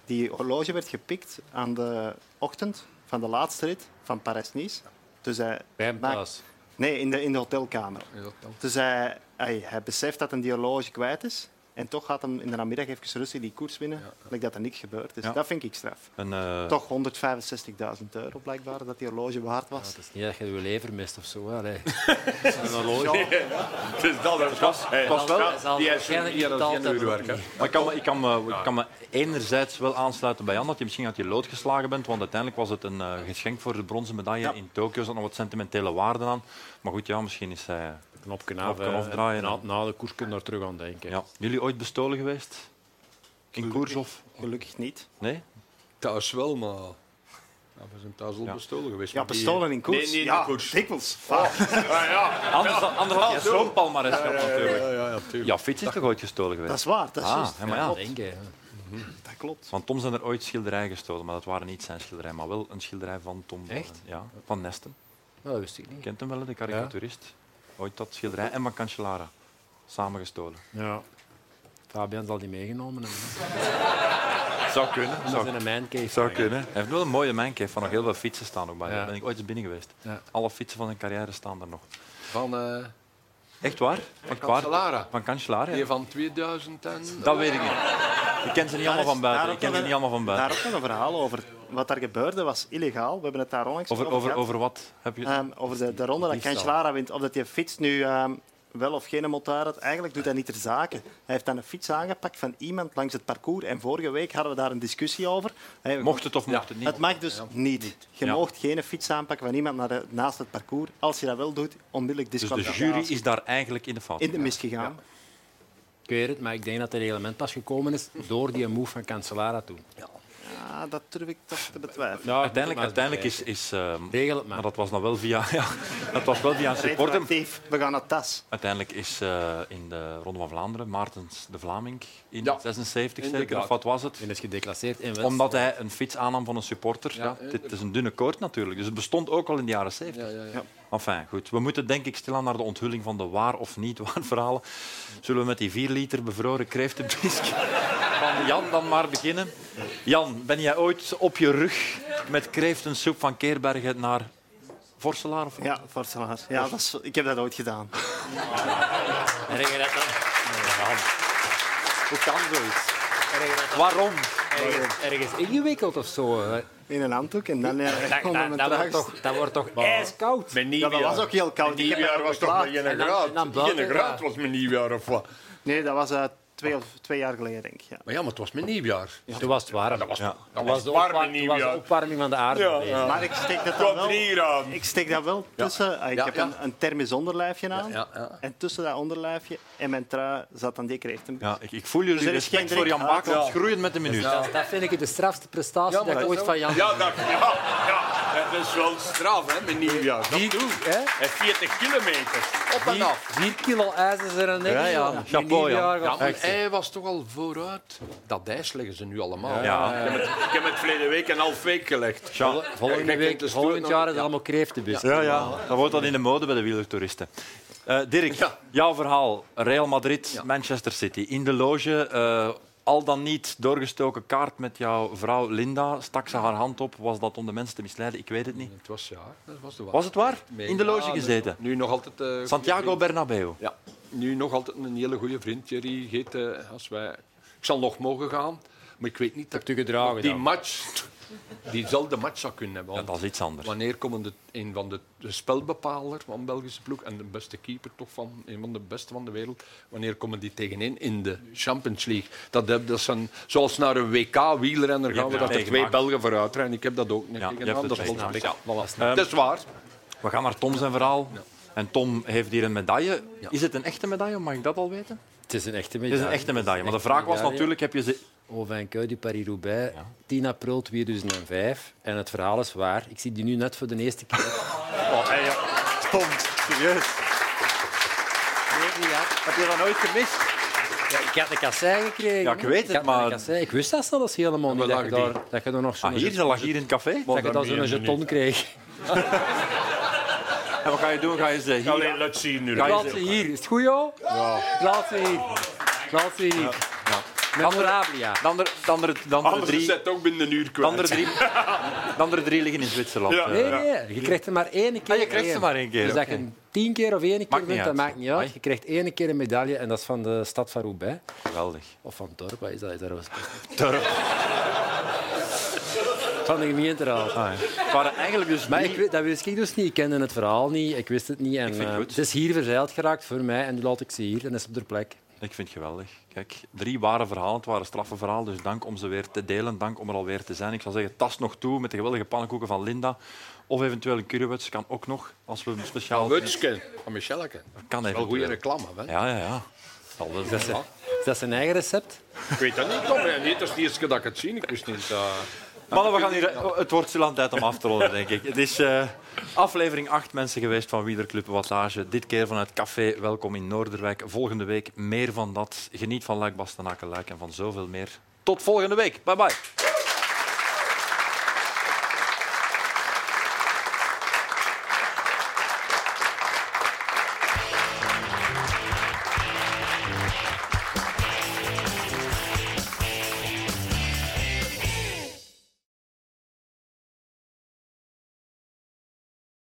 Die horloge werd gepikt aan de ochtend van de laatste rit van Parijs-Nice. Dus hij bij hem maakt... thuis? Nee, in de, in de hotelkamer. In de hotel. Dus hij, hij, hij beseft dat een die horloge kwijt is. En toch gaat hem in de namiddag even rustig die koers winnen. Ja, ja. Dat er niks gebeurt. Dus ja. Dat vind ik straf. En, uh... toch honderdvijfenzestigduizend euro blijkbaar dat die horloge waard was. Ja, het is niet dat je je lever mist of zo. Hè. Dat is een horloge. Het is dat het was. Het was wel. Die is geen uurwerk. Maar ik kan, me, ik, kan me, ik kan me enerzijds wel aansluiten bij Jan dat je misschien uit je lood geslagen bent. Want uiteindelijk was het een uh, geschenk voor de bronzen medaille ja. in Tokio. Er zat nog wat sentimentele waarde aan. Maar goed, ja, misschien is hij... Uh, knopje af, afdraaien. Na, na de koers kunnen we daar terug aan denken. Ja. Jullie ooit bestolen geweest? In koers of? Gelukkig niet. Nee? Thuis wel, maar... Ja, we zijn thuis al ja. bestolen geweest. Ja, bestolen in koers? Nee, nee, ja, in koers. Dikwijls. Oh. Ja, ja. Anders, anders had je zo'n palmarès gehad natuurlijk. Ja, ja, ja, ja, ja, fiets is toch ooit gestolen geweest? Dat is waar, dat is ah, ja, maar ja. Denk je, dat klopt. Van Tom zijn er ooit schilderijen gestolen, maar dat waren niet zijn schilderijen, maar wel een schilderij van Tom. Echt? Ja, van Nesten. Oh, dat wist ik niet. Kent hem wel, de karikaturist. Ooit dat schilderij en mijn cancellara. Samen gestolen. Ja. Fabian zal die meegenomen hebben. Zou kunnen. Dat is in een mijncave. Zou kunnen. Hij heeft wel een mooie mijncave van nog heel veel fietsen staan. Ook bij. Ja. Daar ben ik ooit eens binnen geweest. Ja. Alle fietsen van zijn carrière staan er nog. Van... Uh... Echt waar? Van Cancellara. Van Cancellara. Die van tweeduizend en... Dat weet ik niet. Ik ken ze niet allemaal van buiten. Ik ken ze niet allemaal van buiten. Daar ook nog een verhaal over. Wat daar gebeurde was illegaal. We hebben het daar onlangs over, over, over, over wat heb je? Um, over de, de ronde dat Cancellara wint. Of dat je fiets nu um, wel of geen motor had. Eigenlijk doet dat niet ter zake. Hij heeft dan een fiets aangepakt van iemand langs het parcours. En vorige week hadden we daar een discussie over. Hey, mocht het of mocht ja, het niet? Het mag dus niet. Je ja. mag geen fiets aanpakken van iemand naar de, naast het parcours. Als je dat wel doet, onmiddellijk disqualificatie. Dus de jury is daar eigenlijk in de fout? In de mis gegaan. Ja. Ik weet het, maar ik denk dat het reglement pas gekomen is door die move van Cancellara toen. Ja. Ja, dat durf ik toch te betwijfelen. Ja, uiteindelijk uiteindelijk is... is uh, Regel het maar. maar. Dat was dan wel via... Ja, dat was wel via een supporter. We gaan naar T A S. Uiteindelijk is uh, in de Ronde van Vlaanderen Maartens de Vlaming in ja. zesenzeventig zeker, of wat was het? En is gedeclasseerd in West. Omdat hij een fiets aannam van een supporter. Ja, ja. Dit is een dunne koord natuurlijk. Dus het bestond ook al in de jaren zeventig. Ja, ja, ja. Ja. Enfin, goed. We moeten denk ik stilaan naar de onthulling van de waar of niet waar verhalen. Zullen we met die vier liter bevroren kreeftenbisk van Jan dan maar beginnen? Jan, ben jij ooit op je rug met kreeftensoep van Keerbergen naar Vorselaar? Of... Ja, Vorselaar. Ja, dat is... Ik heb dat ooit gedaan. Herinner je dat dan? Hoe kan zoiets? Waarom? Ergens, ergens ingewikkeld of zo. In een handdoek en dan... Ja, dat, dat, dat, wordt toch, dat wordt toch ijskoud? Mijn nieuwjaar, ja, dat was ook heel koud. Mijn nieuwjaar was toch maar geen graad? Geen graad was mijn nieuwjaar of wat? Nee, dat was... Uh, Twee, of twee jaar geleden, denk ik. Ja. Maar ja, maar het was mijn nieuwjaar. Ja. Toen was het warm. Dat was, ja. dat was, de, opwarm, dat was de opwarming van de aarde. Ja, ja. Maar ik steek dat dan wel, ik steek dat wel tussen... Ja. Ik ja, heb ja. een, een thermisch onderlijfje aan. Ja, ja, ja. En tussen dat onderlijfje en mijn trui zat dan die kreeftenbisk. Ja, ik, ik voel jullie dus respect voor Jan Bakelants. Ja. Groeiend met de minuut. Ja. Dat, dat vind ik de strafste prestatie ja, dat ik ooit van Jan... Ja, dat, ja, ja. dat is wel straf, hè, mijn nieuwjaar. Dat doe ik. veertig kilometer. Op en af. vier kilo ijzers er een ja, ja. Chapeau, Jan. Hij was toch al vooruit. Dat ijs leggen ze nu allemaal. Ja. Ik heb het, ik heb het verleden week een half week gelegd. Ja. Volgende week, dus volgend jaar is het allemaal kreeftenbus. Ja, ja. Dat wordt dan in de mode bij de wielertoeristen. Uh, Dirk, ja. jouw verhaal. Real Madrid, ja. Manchester City. In de loge, uh, al dan niet doorgestoken kaart met jouw vrouw Linda. Stak ze haar hand op? Was dat om de mensen te misleiden? Ik weet het niet. Het was ja. Dat was, de waar. Was het waar? In de loge gezeten? Nu nog altijd... Uh, Santiago Bernabeu. Ja. Nu nog altijd een hele goede vriend, Thierry Geet, als wij... Ik zal nog mogen gaan, maar ik weet niet dat ik die dan. match, diezelfde match zou kunnen hebben. Ja, dat is iets anders. Wanneer komen de, een van de, de spelbepaler van Belgische ploeg en de beste keeper toch van een van de beste van de wereld, wanneer komen die tegenin in de Champions League? Dat, dat zijn, zoals naar een W K-wielrenner gaan we dat er twee Belgen vooruit rijden. Ik heb dat ook niet ja, tegenaan. Dat is ja, voilà. um, dus waar. We gaan naar Tom zijn verhaal. Ja. En Tom heeft hier een medaille. Ja. Is het een echte medaille? Mag ik dat al weten? Het is een echte medaille. Het is een echte medaille. Maar de vraag was natuurlijk... Heb je ze... Au vainqueur du Paris-Roubaix, ja. tien april tweeduizend vijf. En het verhaal is waar. Ik zie die nu net voor de eerste keer. Oh, hey, ja. Tom, serieus. Nee, ja. Heb je dat nooit gemist? Ja, ik had een kassei gekregen. Ja, ik weet het, ik maar... Ik wist dat zelfs helemaal niet. Dat je, daar, dat je daar nog zo'n... Ah, hier, ze lag hier in het café. Dat je daar zo'n jeton kreeg. En wat ga je doen? Ga je ze hier? Allee, laat ze hier nu. Laat ze hier. Is het goed, joh? Ja. Laat ze hier. Laat ze hier. Ja. Ja. Met dan er, dan er, dan er drie... zet ook binnen een uur kwijt. Dan er drie, dan er drie liggen in Zwitserland. Ja. Nee, nee, je krijgt er maar één keer. Ah, je krijgt ze maar één keer. Dus dat je hem tien keer of één keer wint, dat maakt niet uit. Je krijgt één keer een medaille en dat is van de stad van Roubaix. Geweldig. Of van dorp, wat is dat? Is dat dorp. Van de gemeenteraad. Ah, ja. Waren eigenlijk dus maar ik, dat wist ik dus niet. Ik kende het verhaal niet. Ik wist het niet. En, ik vind het, goed. Uh, het is hier verzeild geraakt voor mij en nu laat ik ze hier en dat is op de plek. Ik vind het geweldig. Kijk, drie ware verhalen. Het waren straffe verhalen. Dus dank om ze weer te delen. Dank om er alweer te zijn. Ik zou zeggen, tas nog toe met de geweldige pannenkoeken van Linda. Of eventueel een currywurst kan ook nog. Als we een speciaal... Wurstje van Michelke. Dat kan even. Wel goede reclame. Hè? Ja, ja, ja. Dat is, dat zijn, is dat zijn eigen recept? Ik weet dat niet. Kom, niet als het eerste keer dat ik het zie. Ik wist niet... Uh... Mannen, we gaan hier, het wordt zo lang tijd om af te rollen, denk ik. Het is uh, aflevering acht mensen geweest van Wielerclub Wattage. Dit keer vanuit Café Welkom in Noorderwijk. Volgende week meer van dat. Geniet van Luik-Bastenaken-Luik en van zoveel meer. Tot volgende week. Bye-bye.